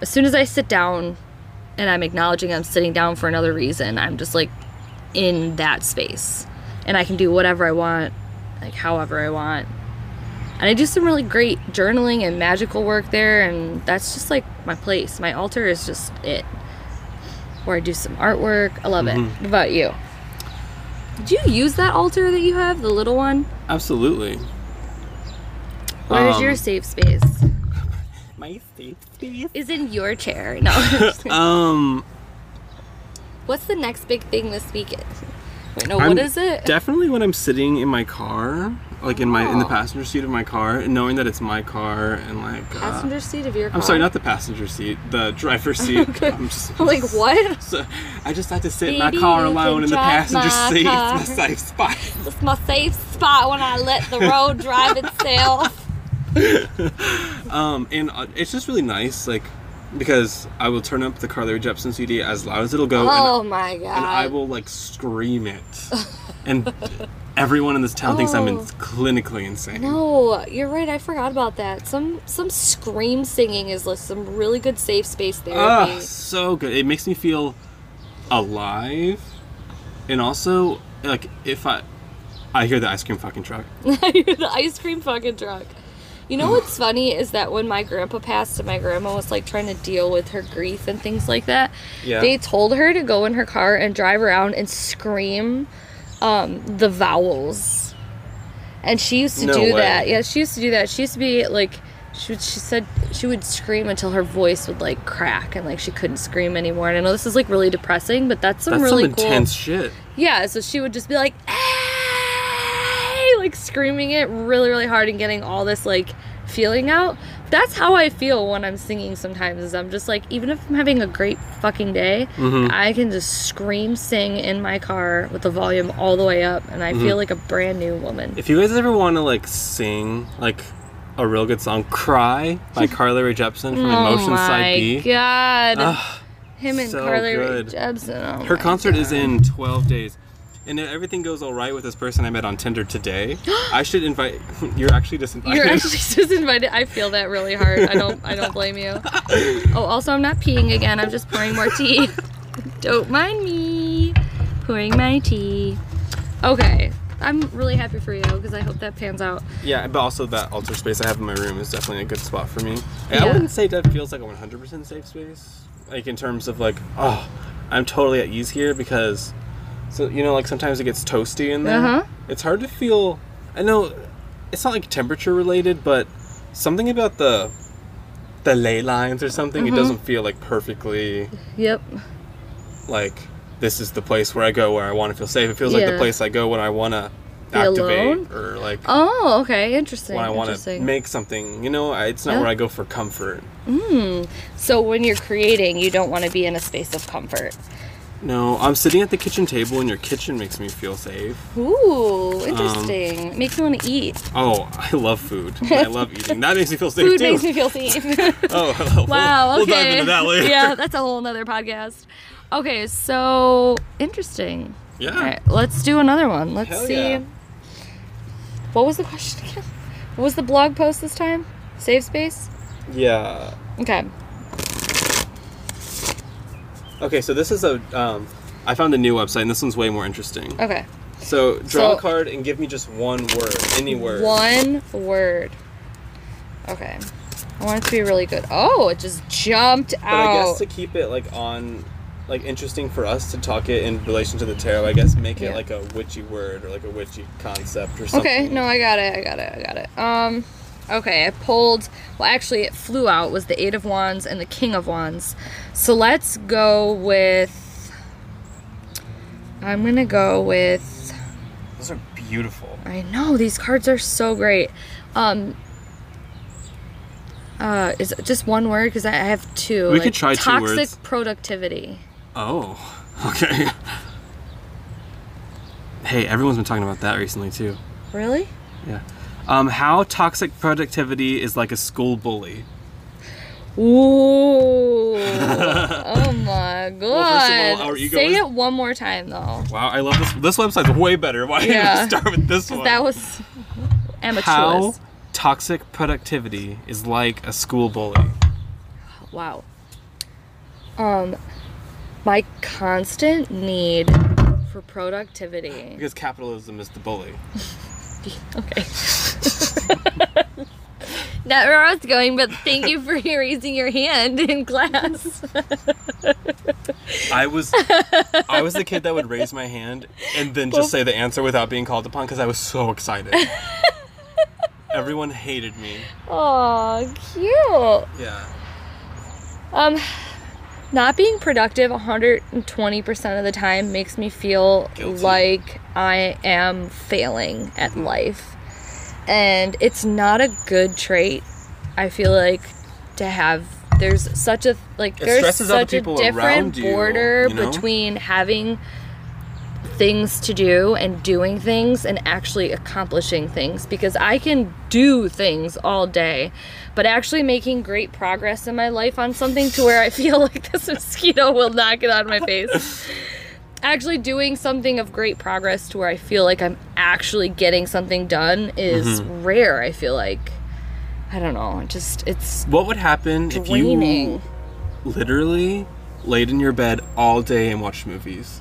as soon as I sit down, and I'm acknowledging I'm sitting down for another reason, I'm just like in that space, and I can do whatever I want. Like however I want. And I do some really great journaling and magical work there, and that's just like my place. My altar is just it. Where I do some artwork. I love mm-hmm. it. What about you? Do you use that altar that you have, the little one? Absolutely. Where's um, your safe space? My safe space is in your chair. No. um What's the next big thing this week is? Wait, no, I'm what is it? Definitely when I'm sitting in my car, like in my oh. in the passenger seat of my car, and knowing that it's my car, and like passenger uh, seat of your car. I'm sorry, not the passenger seat, the driver's seat. Okay. I'm just, like what? So I just have to sit Baby, in my car alone in the passenger seat. Car. It's my safe spot. It's my safe spot when I let the road drive itself. um, and uh, it's just really nice, like. Because I will turn up the Carly Rae Jepsen C D as loud as it'll go. Oh and, my God. And I will like scream it. And Everyone in this town oh. thinks I'm in clinically insane. No, you're right. I forgot about that. Some some scream singing is like some really good safe space therapy. Ah, so good. It makes me feel alive, and also like if I, I hear the ice cream fucking truck. I hear the ice cream fucking truck. You know what's funny is that when my grandpa passed and my grandma was like trying to deal with her grief and things like that, yeah. they told her to go in her car and drive around and scream um, the vowels. And she used to no do way. that. Yeah, she used to do that. She used to be like, she, she said she would scream until her voice would like crack and like she couldn't scream anymore. And I know this is like really depressing, but that's some that's really some cool. intense shit. Yeah, so she would just be like, ah! Like screaming it really really hard and getting all this like feeling out. That's how I feel when I'm singing sometimes, is I'm just like, even if I'm having a great fucking day, mm-hmm. I can just scream sing in my car with the volume all the way up, and I mm-hmm. feel like a brand new woman. If you guys ever want to like sing like a real good song, Cry by Carly Rae Jepsen from oh Emotion Side B. God. Ugh, him and so Carly Rae Jepsen. Oh her concert God. Is in twelve days. And if everything goes all right with this person I met on Tinder today, I should invite. You're actually disinvited. You're actually disinvited. I feel that really hard. I don't. I don't blame you. Oh, also, I'm not peeing again. I'm just pouring more tea. Don't mind me pouring my tea. Okay, I'm really happy for you because I hope that pans out. Yeah, but also that altar space I have in my room is definitely a good spot for me. And yeah. I wouldn't say that feels like a one hundred percent safe space. Like in terms of like, oh, I'm totally at ease here because. So, you know, like, sometimes it gets toasty in there. Uh-huh. It's hard to feel... I know it's not, like, temperature-related, but something about the the ley lines or something, mm-hmm. it doesn't feel, like, perfectly... Yep. Like, this is the place where I go where I want to feel safe. It feels yeah. like the place I go when I want to activate alone? Or, like... Oh, okay. Interesting. When I want to make something. You know, it's not yeah. where I go for comfort. Mm. So, when you're creating, you don't want to be in a space of comfort. No, I'm sitting at the kitchen table, and your kitchen makes me feel safe. Ooh, interesting. Um, makes me want to eat. Oh, I love food. I love eating. That makes me feel safe, food too. Food makes me feel safe. Oh, hello. Wow, we'll, okay. We'll dive into that later. Yeah, that's a whole nother podcast. Okay, so, interesting. Yeah. All right, let's do another one. Let's Hell see. Yeah. What was the question again? What was the blog post this time? Safe space? Yeah. Okay. Okay, so this is a, um, I found a new website, and this one's way more interesting. Okay. So, draw so, a card and give me just one word, any word. One word. Okay. I want it to be really good. Oh, it just jumped but out. But I guess to keep it, like, on, like, interesting for us to talk it in relation to the tarot, I guess make yeah. it, like, a witchy word or, like, a witchy concept or something. Okay, no, I got it, I got it, I got it. Um... Okay, I pulled, well, actually, it flew out, was the Eight of Wands and the King of Wands. So let's go with, I'm going to go with... Those are beautiful. I know, these cards are so great. Um, uh, is it just one word? Because I have two. We like, could try two words. Toxic productivity. Oh, okay. Hey, everyone's been talking about that recently, too. Really? Yeah. Um, how toxic productivity is like a school bully. Ooh. Oh my god. Well, first of all, our ego Say is... it one more time though. Wow, I love this. This website's way better. Why yeah. didn't we start with this one? That was amateurish. How toxic productivity is like a school bully. Wow. Um, my constant need for productivity. Because capitalism is the bully. Okay. Not where I was going, but thank you for raising your hand in class. I was I was the kid that would raise my hand and then just well, say the answer without being called upon because I was so excited. Everyone hated me. Oh, cute. Yeah. Um, not being productive one hundred twenty percent of the time makes me feel guilty. Like I am failing at life. And it's not a good trait, I feel like, to have. There's such a, like, it there's such a different you, border you know? Between having things to do and doing things and actually accomplishing things, because I can do things all day, but actually making great progress in my life on something to where I feel like this mosquito will not get on my face. actually doing something of great progress to where I feel like I'm actually getting something done is mm-hmm. rare. I feel like, I don't know, just it's what would happen draining. If you literally laid in your bed all day and watched movies?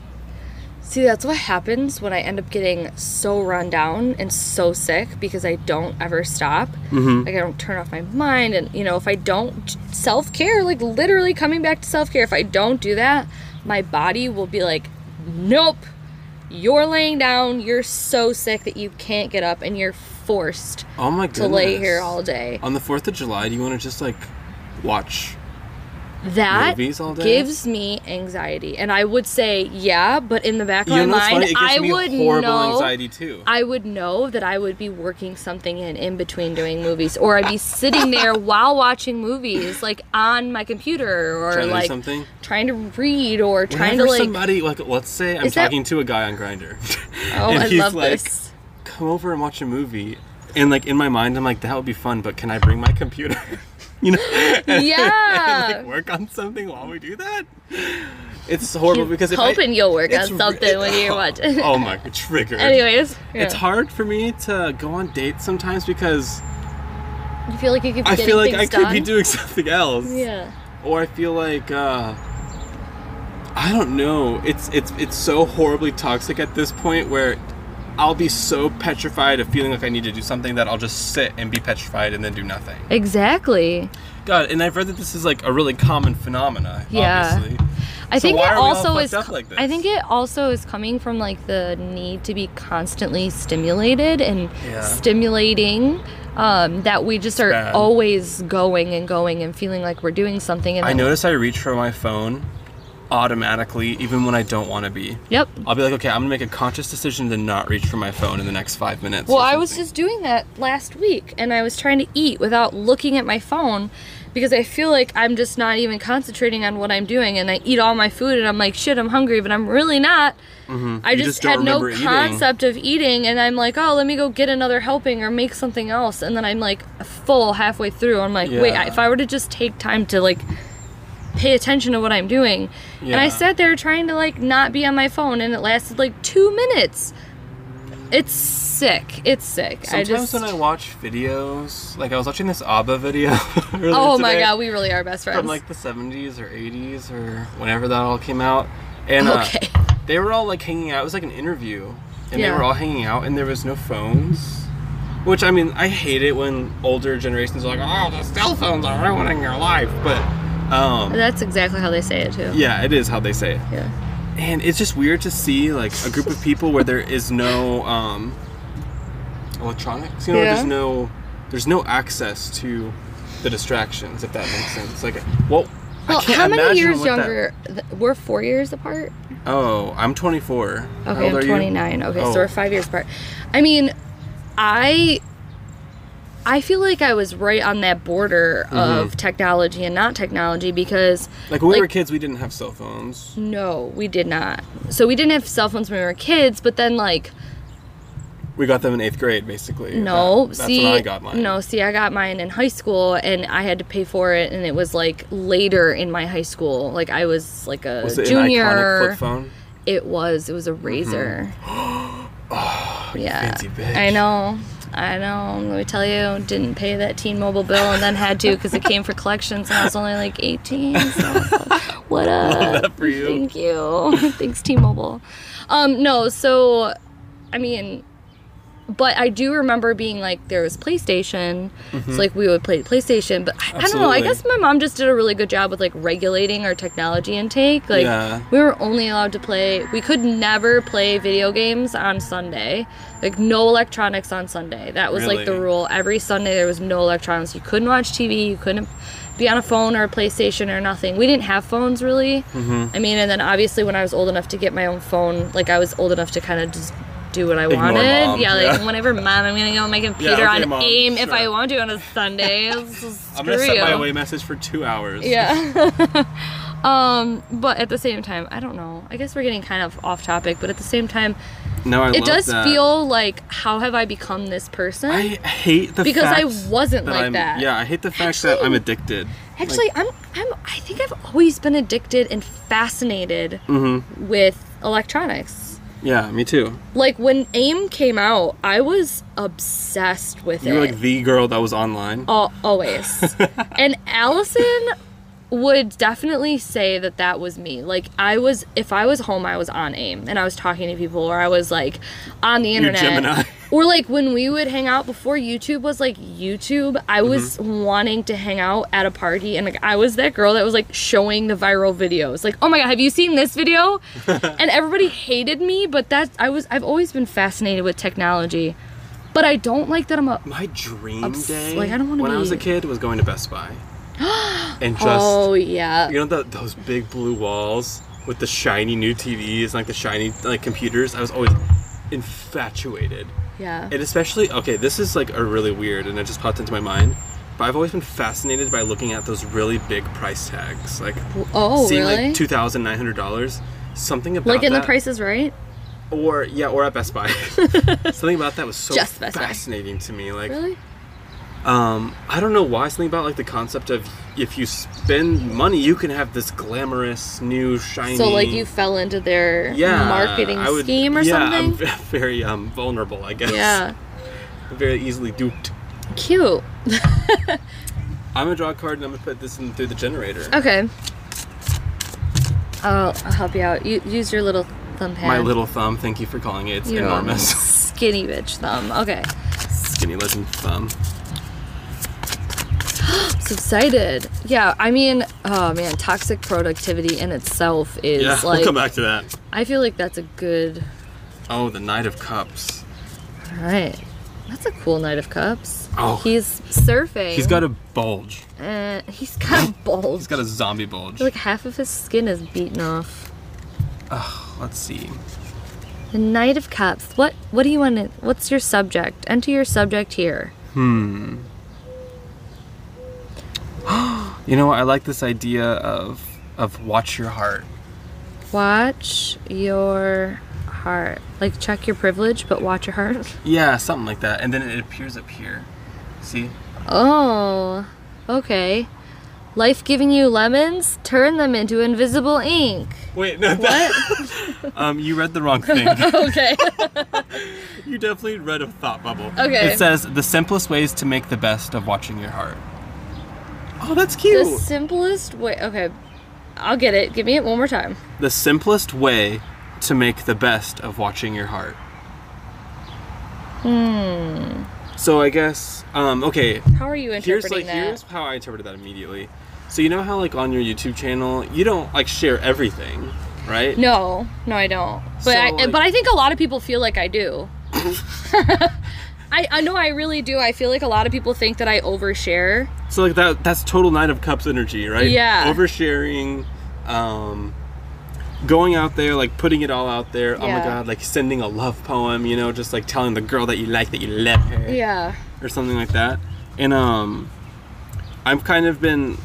See, that's what happens when I end up getting so run down and so sick because I don't ever stop. Mm-hmm. Like, I don't turn off my mind. And, you know, if I don't self-care, like, literally coming back to self-care, if I don't do that, my body will be like, nope, you're laying down. You're so sick that you can't get up and you're forced oh my goodness. to lay here all day. On the fourth of July, do you want to just, like, watch that gives me anxiety, and I would say yeah, but in the back of you know, my mind, I would know anxiety too. I would know that I would be working something in in between doing movies, or I'd be sitting there while watching movies, like on my computer, or trying like to trying to read, or Whenever trying to like somebody like let's say I'm talking that... to a guy on Grindr. Oh, and I he's love like, this. Come over and watch a movie, and like in my mind, I'm like that would be fun, but can I bring my computer? You know, and, yeah, and, and like work on something while we do that. It's horrible Keep because if hoping I, you'll work on something it, when oh, you're watching. Oh my, triggered. Anyways, yeah. It's hard for me to go on dates sometimes because you feel like you could. Be I feel like I done? could be doing something else. Yeah. Or I feel like uh, I don't know. It's it's it's so horribly toxic at this point where I'll be so petrified of feeling like I need to do something that I'll just sit and be petrified and then do nothing. Exactly. God, and I've read that this is like a really common phenomena, yeah. obviously. I so think why it are we also all is up like this? I think it also is coming from like the need to be constantly stimulated and yeah. stimulating um, that we just are Bad. always going and going and feeling like we're doing something. And I notice I reach for my phone automatically, even when I don't want to be. Yep. I'll be like, okay, I'm gonna make a conscious decision to not reach for my phone in the next five minutes. Well, I was just doing that last week, and I was trying to eat without looking at my phone because I feel like I'm just not even concentrating on what I'm doing, and I eat all my food, and I'm like, shit, I'm hungry, but I'm really not. Mm-hmm. I just, just had no concept eating. of eating, and I'm like, oh, let me go get another helping or make something else, and then I'm like full halfway through. I'm like, yeah. wait, if I were to just take time to like pay attention to what I'm doing. Yeah. And I sat there trying to like not be on my phone, and it lasted like two minutes. It's sick. It's sick. Sometimes I just... when I watch videos, like I was watching this ABBA video. Oh my god, we really are best friends. From like the seventies or eighties or whenever that all came out. And uh, okay. they were all like hanging out. It was like an interview. And yeah. they were all hanging out, and there was no phones. Which, I mean, I hate it when older generations are like, oh, the cell phones are ruining your life. But Um, that's exactly how they say it too. Yeah, it is how they say it. Yeah, and it's just weird to see like a group of people where there is no um, electronics. You know, yeah. there's no there's no access to the distractions. If that makes sense. Like, well, well I can't how many years younger? That... Th- we're four years apart. Oh, I'm twenty-four. Okay, I'm twenty-nine. You? Okay, oh. So we're five years apart. I mean, I. I feel like I was right on that border mm-hmm. of technology and not technology because... Like, when like, we were kids, we didn't have cell phones. No, we did not. So we didn't have cell phones when we were kids, but then, like... We got them in eighth grade, basically. No, that, that's see... That's when I got mine. No, see, I got mine in high school, and I had to pay for it, and it was, like, later in my high school. Like, I was, like, a was it junior... Was it an iconic flip phone? It was. It was a Razor. Mm-hmm. Oh, yeah. Fancy bitch. I know. I know, let me tell you, didn't pay that Teen Mobile bill and then had to because it came for collections and I was only like eighteen, so I was like, what up? Love that for you. Thank you. Thanks, Teen Mobile. Um, no, so, I mean, but I do remember being like, there was PlayStation, mm-hmm. so like we would play PlayStation, but I, I don't know, I guess my mom just did a really good job with like regulating our technology intake. Like, yeah. we were only allowed to play, we could never play video games on Sunday. Like, no electronics on Sunday. That was, really? like, the rule. Every Sunday there was no electronics. You couldn't watch T V. You couldn't be on a phone or a PlayStation or nothing. We didn't have phones, really. Mm-hmm. I mean, and then, obviously, when I was old enough to get my own phone, like, I was old enough to kind of just do what I Ignore wanted. Mom. Yeah, like, yeah. whenever, Mom, I'm going to go on my computer yeah, okay, on Mom, AIM sure. if I want to on a Sunday. So I'm going to set my away message for two hours. Yeah. um, but at the same time, I don't know. I guess we're getting kind of off topic, but at the same time, No, I it love does that. feel like, how have I become this person? I hate the because fact because I wasn't that like I'm, that. Yeah, I hate the fact actually, that I'm addicted. Actually, like, I'm I'm I think I've always been addicted and fascinated mm-hmm. with electronics. Yeah, me too. Like, when AIM came out, I was obsessed with you it. You were, like, the girl that was online? All, always. And Allison would definitely say that that was me. Like, I was, if I was home, I was on AIM, and I was talking to people, or I was, like, on the internet. You're Gemini. Or, like, when we would hang out before YouTube was, like, YouTube, I was mm-hmm. wanting to hang out at a party, and, like, I was that girl that was, like, showing the viral videos. Like, oh, my God, have you seen this video? And everybody hated me, but that's, I was, I've always been fascinated with technology. But I don't like that I'm a... My dream obs- day like, I don't want to when be... I was a kid was going to Best Buy. And just... Oh, yeah. You know the, those big blue walls with the shiny new T Vs and, like, the shiny, like, computers? I was always infatuated. Yeah. And especially, okay, this is, like, a really weird, and it just popped into my mind, but I've always been fascinated by looking at those really big price tags. Like, oh, seeing, really? Like, two thousand nine hundred dollars, something about that. Like in that, the Price is Right? Or, yeah, or at Best Buy. Something about that was so just Best fascinating Buy. To me. Like, really? Um, I don't know why, something about, like, the concept of if you spend money, you can have this glamorous, new, shiny... So, like, you fell into their yeah, marketing I would, scheme or yeah, something? Yeah, I'm very um, vulnerable, I guess. Yeah. I'm very easily duped. Cute. I'm going to draw a card, and I'm going to put this in through the generator. Okay. I'll, I'll help you out. You, use your little thumb pad. My little thumb, thank you for calling it. It's your enormous. Skinny bitch thumb. Okay. Skinny legend thumb. I'm so excited. Yeah, I mean, oh man, toxic productivity in itself is yeah, like... we'll come back to that. I feel like that's a good... Oh, the Knight of Cups. All right. That's a cool Knight of Cups. Oh. He's surfing. He's got a bulge. Uh, he's got a bulge. He's got a zombie bulge. Like half of his skin is beaten off. Oh, let's see. The Knight of Cups. What, what do you want to... What's your subject? Enter your subject here. Hmm... You know, I like this idea of of watch your heart. Watch your heart. Like, check your privilege, but watch your heart? Yeah, something like that. And then it appears up here. See? Oh, okay. Life giving you lemons? Turn them into invisible ink. Wait, no. What? um, you read the wrong thing. Okay. You definitely read a thought bubble. Okay. It says, the simplest ways to make the best of watching your heart. Oh, that's cute. The simplest way... Okay, I'll get it. Give me it one more time. The simplest way to make the best of watching your heart. Hmm. So I guess... Um, okay. How are you interpreting here's, like, that? Here's how I interpreted that immediately. So you know how, like, on your YouTube channel, you don't, like, share everything, right? No. No, I don't. But, so, I, like, but I think a lot of people feel like I do. I, I know I really do. I feel like a lot of people think that I overshare. So, like, that that's total Nine of Cups energy, right? Yeah. Oversharing, um, going out there, like, putting it all out there. Yeah. Oh, my God, like, sending a love poem, you know, just, like, telling the girl that you like that you love her. Yeah. Or something like that. And um, I've kind of been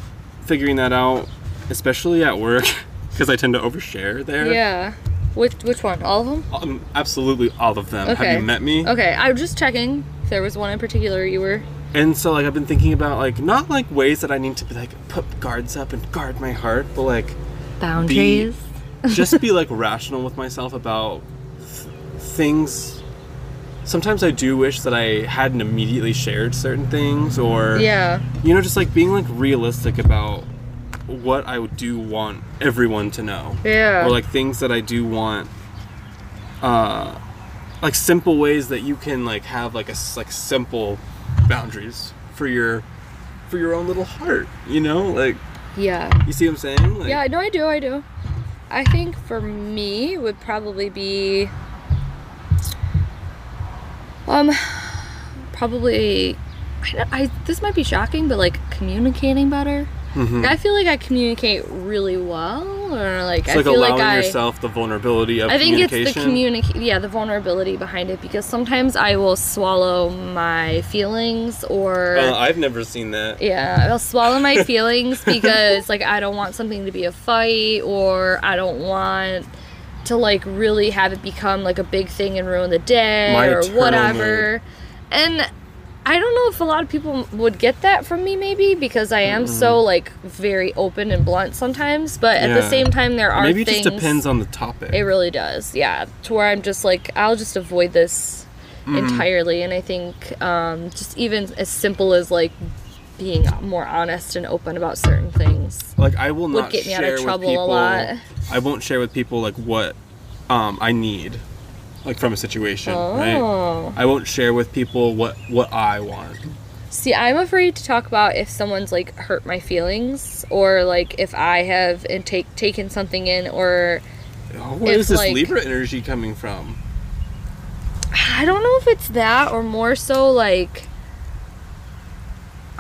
figuring that out, especially at work, because I tend to overshare there. Yeah. Which which one? All of them? Um, absolutely all of them. Okay. Have you met me? Okay, I was just checking if there was one in particular you were... And so, like, I've been thinking about, like, not, like, ways that I need to, be, like, put guards up and guard my heart, but, like... Boundaries? Be, just be, like, rational with myself about th- things... Sometimes I do wish that I hadn't immediately shared certain things, or... Yeah. You know, just, like, being, like, realistic about... what I do want everyone to know. Yeah. Or, like, things that I do want, uh, like, simple ways that you can, like, have, like, a, like, simple boundaries for your, for your own little heart, you know? Like, yeah. You see what I'm saying? Like, yeah, no, I do, I do. I think for me would probably be, um, probably, I, I this might be shocking, but, like, communicating better. Mm-hmm. I feel like I communicate really well, or like it's I like feel allowing like I yourself the vulnerability of I think communication. It's the communica- yeah, the vulnerability behind it, because sometimes I will swallow my feelings, or uh, I've never seen that. Yeah, I'll swallow my feelings because, like, I don't want something to be a fight, or I don't want to, like, really have it become, like, a big thing and ruin the day my or eternal whatever. Mood. And I don't know if a lot of people would get that from me, maybe, because I am mm-hmm. so, like, very open and blunt sometimes. But at yeah. the same time, there are maybe things... Maybe it just depends on the topic. It really does, yeah. To where I'm just like, I'll just avoid this mm-hmm. entirely. And I think um, just even as simple as, like, being more honest and open about certain things. Like, I will not get me share out of trouble with people, a lot. I won't share with people, like, what um, I need. Like, from a situation, oh. right? I won't share with people what, what I want. See, I'm afraid to talk about if someone's, like, hurt my feelings or, like, if I have and take, taken something in or... Oh, where if, is this like, Libra energy coming from? I don't know if it's that or more so, like,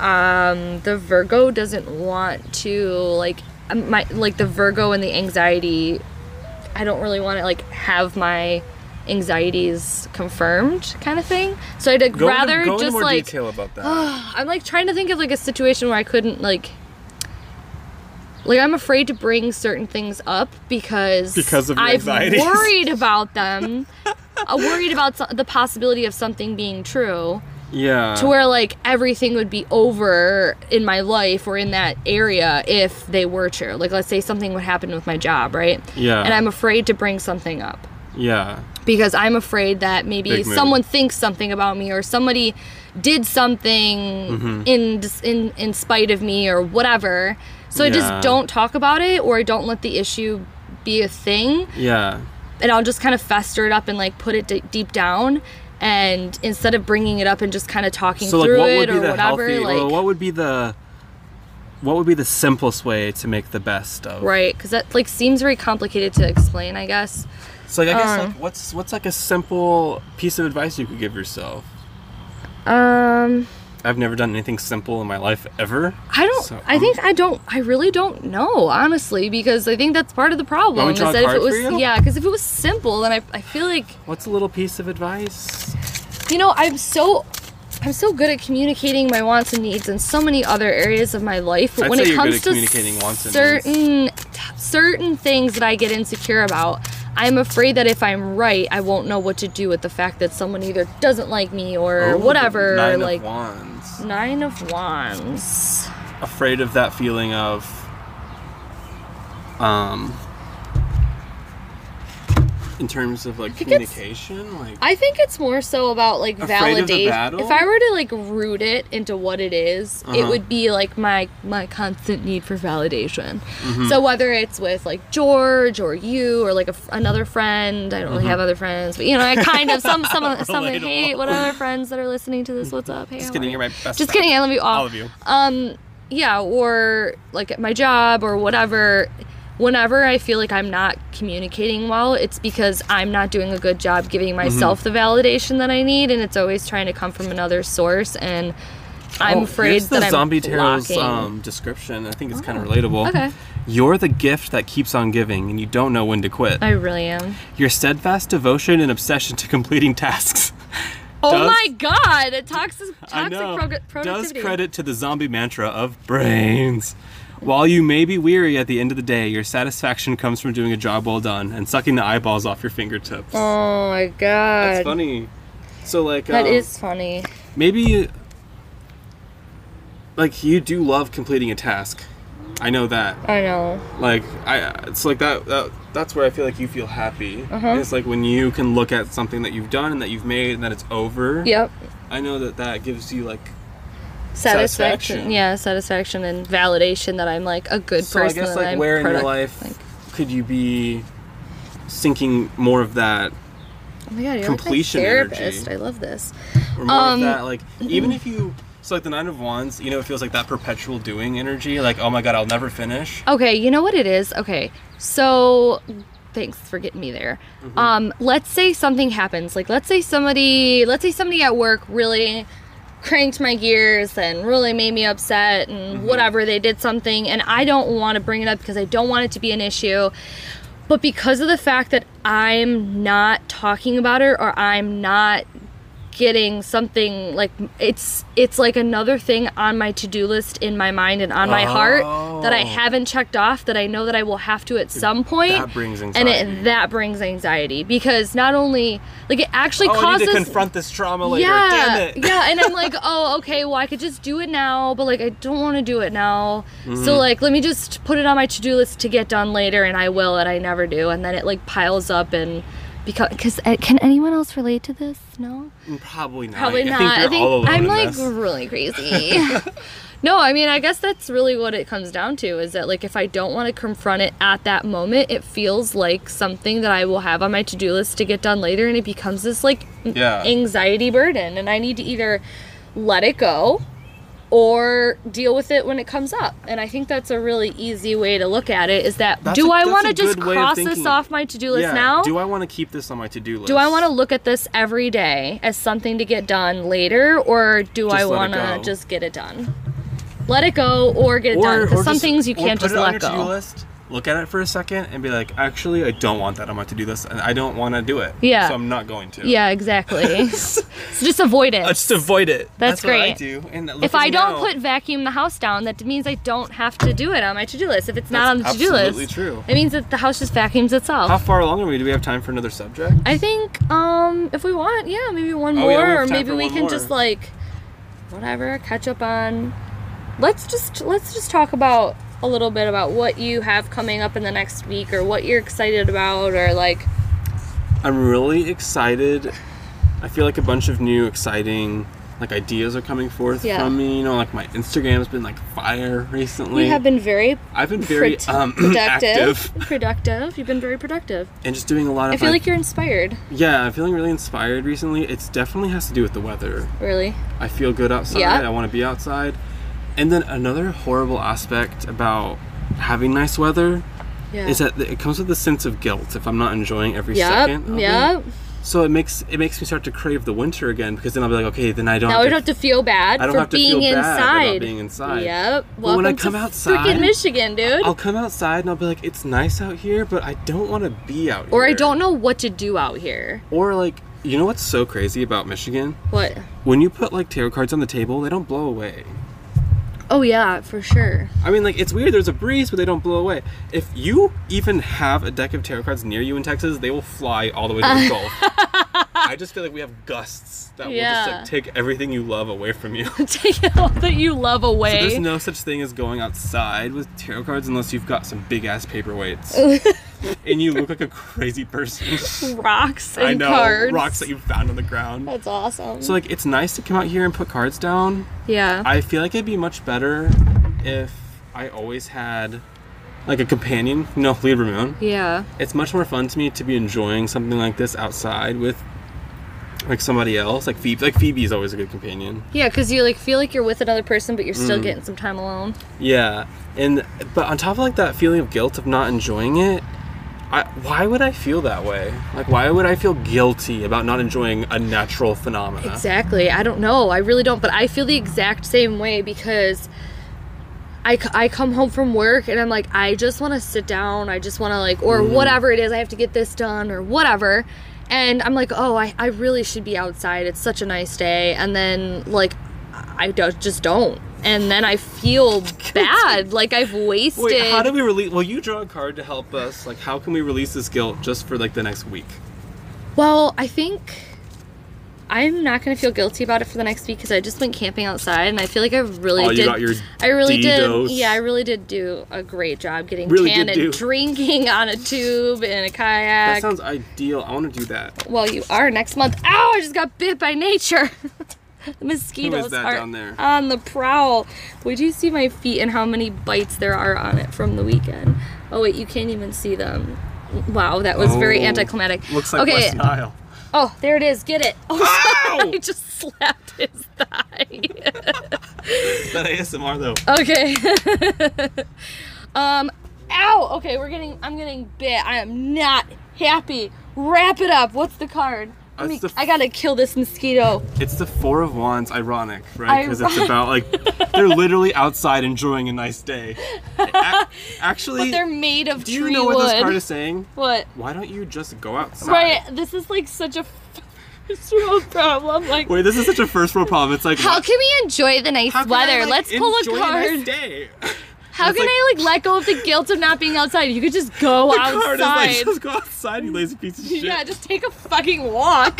um, the Virgo doesn't want to, like, my like, the Virgo and the anxiety, I don't really want to, like, have my... anxieties confirmed kind of thing, so I'd like, go rather into, go just into more like detail about that. Oh, I'm like trying to think of like a situation where I couldn't like like I'm afraid to bring certain things up because because of I'm worried about them. I'm worried about so- the possibility of something being true. Yeah. To where, like, everything would be over in my life or in that area if they were true. Like, let's say something would happen with my job, right? Yeah. And I'm afraid to bring something up. Yeah. Because I'm afraid that maybe someone thinks something about me or somebody did something mm-hmm. in, in in spite of me or whatever. So yeah. I just don't talk about it or I don't let the issue be a thing. Yeah. And I'll just kind of fester it up and, like, put it d- deep down. And instead of bringing it up and just kind of talking so, like, through it or whatever. Healthy, like, well, what would be the... What would be the simplest way to make the best of? Right. Because that, like, seems very complicated to explain, I guess. So, like, I guess, um, like, what's, what's, like, a simple piece of advice you could give yourself? Um... I've never done anything simple in my life, ever. I don't... So, I um, think I don't... I really don't know, honestly, because I think that's part of the problem. Is that if it was, yeah, because if it was simple, then I, I feel like... What's a little piece of advice? You know, I'm so... I'm so good at communicating my wants and needs in so many other areas of my life, but I'd when it comes to communicating wants and certain needs. certain things that I get insecure about, I'm afraid that if I'm right, I won't know what to do with the fact that someone either doesn't like me or oh, whatever. Nine like, of Wands. Nine of Wands. Afraid of that feeling of, um, in terms of, like, I communication? Like, I think it's more so about, like, validation. If I were to, like, root it into what it is, uh-huh. it would be, like, my my constant need for validation. Mm-hmm. So whether it's with, like, George or you or, like, a, another friend. I don't mm-hmm. really have other friends. But, you know, I kind of, some, some, some, hey, what other friends that are listening to this? What's up? Hey, just kidding, you're my best friend. Just kidding, I love you all. All of you. Um, yeah, or, like, at my job or whatever. Whenever I feel like I'm not communicating well, it's because I'm not doing a good job giving myself mm-hmm. the validation that I need, and it's always trying to come from another source, and I'm oh, afraid that I'm Zombie Tarot's um, description. I think it's oh, kind of relatable. Okay. You're the gift that keeps on giving, and you don't know when to quit. I really am. Your steadfast devotion and obsession to completing tasks. Oh does, my God! It toxic, toxic pro- productivity. Does credit to the zombie mantra of brains. While you may be weary at the end of the day, your satisfaction comes from doing a job well done and sucking the eyeballs off your fingertips. Oh my God. That's funny. So, like, that um, is funny. Maybe, like, you do love completing a task. I know that. I know. Like, I, it's like that, that that's where I feel like you feel happy. Uh-huh. It's like when you can look at something that you've done and that you've made and that it's over. Yep. I know that that gives you, like, Satisfaction. satisfaction yeah satisfaction and validation that I'm, like, a good so person. So I guess, like, I'm where product- in your life, like, could you be sinking more of that oh my God, you're completion like my therapist. Energy? I love this. Or more um, of that, like, mm-hmm. even if you so like the Nine of Wands, you know, it feels like that perpetual doing energy, like, oh my God, I'll never finish. Okay, you know what it is? Okay, so thanks for getting me there. Mm-hmm. Um, let's say something happens. Like, let's say somebody, let's say somebody at work really cranked my gears and really made me upset and mm-hmm. whatever, they did something, and I don't want to bring it up because I don't want it to be an issue, but because of the fact that I'm not talking about it or I'm not getting something, like it's it's like another thing on my to-do list in my mind and on my oh. heart that I haven't checked off, that I know that I will have to at some point. That brings anxiety. And it, that brings anxiety because not only like it actually oh, causes I need to confront this trauma later. Yeah, damn it. Yeah, and I'm like, oh, okay, well I could just do it now, but like I don't want to do it now. Mm-hmm. So like let me just put it on my to-do list to get done later, and I will, and I never do, and then it like piles up and. Because, because uh, can anyone else relate to this? No? Probably not. Probably not. I think, I think I'm like this. really crazy. No, I mean, I guess that's really what it comes down to, is that like if I don't want to confront it at that moment, it feels like something that I will have on my to-do list to get done later, and it becomes this like yeah. anxiety burden, and I need to either let it go or deal with it when it comes up. And I think that's a really easy way to look at it, is that that's do a, I want to just cross of this off my to-do list yeah. now? Do I want to keep this on my to-do list? Do I want to look at this every day as something to get done later, or do just I want to just get it done? Let it go or get it or, done, because some just, things you can't just let go. Or put it on your to-do list, look at it for a second, and be like, actually, I don't want that on my to-do list, and I don't want to do it. Yeah. So I'm not going to. Yeah, exactly. So just avoid it. I just avoid it. That's, That's great. What I do. And if I don't now. put vacuum the house down, that means I don't have to do it on my to-do list. If it's not That's on the to-do list, absolutely true. It means that the house just vacuums itself. How far along are we? Do we have time for another subject? I think um, if we want, yeah, maybe one oh, more, yeah, or maybe we can more. just like, whatever, catch up on. Let's just let's just talk about. a little bit about what you have coming up in the next week, or what you're excited about, or like. I'm really excited. I feel like a bunch of new exciting like ideas are coming forth yeah. from me. You know, like my Instagram's been like fire recently. You have been very. I've been very pro um, productive. active. Productive. You've been very productive. And just doing a lot of. I feel like, like you're inspired. Yeah, I'm feeling really inspired recently. It definitely has to do with the weather. Really. I feel good outside. Yeah. I want to be outside. And then another horrible aspect about having nice weather yeah. is that it comes with a sense of guilt if I'm not enjoying every yep, second. Yeah. Yep. So it makes it makes me start to crave the winter again, because then I'll be like, okay, then I don't. Now have I don't have to feel bad I don't for have to being feel inside. Bad about being inside. Yep. But Welcome when I come to outside, freaking Michigan, dude. I'll come outside and I'll be like, it's nice out here, but I don't want to be out here. Or I don't know what to do out here. Or like. You know what's so crazy about Michigan? What? When you put like tarot cards on the table, they don't blow away. Oh yeah, for sure. I mean, like, it's weird. There's a breeze, but they don't blow away. If you even have a deck of tarot cards near you in Texas, they will fly all the way to the Gulf. I just feel like we have gusts that yeah. will just like, take everything you love away from you. Take it all that you love away. So there's no such thing as going outside with tarot cards unless you've got some big ass paperweights. And you look like a crazy person. Rocks and I know, cards. Rocks that you found on the ground. That's awesome. So like, it's nice to come out here and put cards down. Yeah. I feel like it'd be much better if I always had like a companion. No, Libra Moon. Yeah. It's much more fun to me to be enjoying something like this outside with like somebody else. Like Phoebe. Like Phoebe's always a good companion. Yeah, because you like feel like you're with another person, but you're still mm. getting some time alone. Yeah, and but on top of like that feeling of guilt of not enjoying it. I, why would I feel that way? Like, why would I feel guilty about not enjoying a natural phenomenon? Exactly. I don't know. I really don't. But I feel the exact same way, because I, I come home from work and I'm like, I just want to sit down. I just want to like, or mm-hmm. whatever it is, I have to get this done or whatever. And I'm like, oh, I, I really should be outside. It's such a nice day. And then like, I don't, just don't. And then I feel bad, like I've wasted. Wait, how do we release? Will you draw a card to help us? Like, how can we release this guilt just for like the next week? Well, I think I'm not gonna feel guilty about it for the next week, because I just went camping outside, and I feel like I really oh, did. You got your I really D-dose. did. Yeah, I really did do a great job getting really tan and do. drinking on a tube in a kayak. That sounds ideal. I want to do that. Well, you are next month. Ow! I just got bit by nature. The mosquitoes that are down there? on the prowl. Would you see my feet and how many bites there are on it from the weekend? Oh wait, you can't even see them. Wow, that was oh, very anticlimactic. Looks like okay. West Nile. Oh, there it is. Get it. Oh, I just slapped his thigh. That A S M R though. Okay. um. Ow. Okay, we're getting. I'm getting bit. I am not happy. Wrap it up. What's the card? I, mean, I gotta kill this mosquito. It's the Four of Wands, ironic, right? Because it's about like they're literally outside enjoying a nice day. A actually, but they're made of tree wood. Do you know what this card is saying? What? Why don't you just go outside? Right. This is like such a first world problem. Like, wait, this is such a first world problem. It's like, how what? Can we enjoy the nice weather? I, like, let's pull a card. Nice day. How it's can like, I like let go of the guilt of not being outside? You could just go the outside. Card is like, just go outside, you lazy piece of shit. Yeah, just take a fucking walk.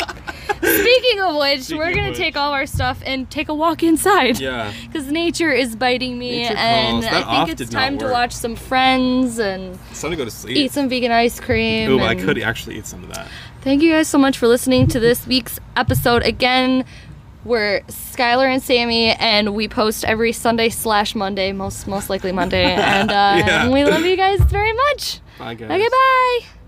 Speaking of which, Speaking we're gonna which. take all our stuff and take a walk inside. Yeah. Because nature is biting me, nature and I think it's time to watch some Friends and it's time to go to sleep. Eat some vegan ice cream. Ooh, I could actually eat some of that. Thank you guys so much for listening to this week's episode again. We're Skylar and Sammy, and we post every Sunday slash Monday, most most likely Monday. And uh, yeah. we love you guys very much. Bye, guys. Okay, bye.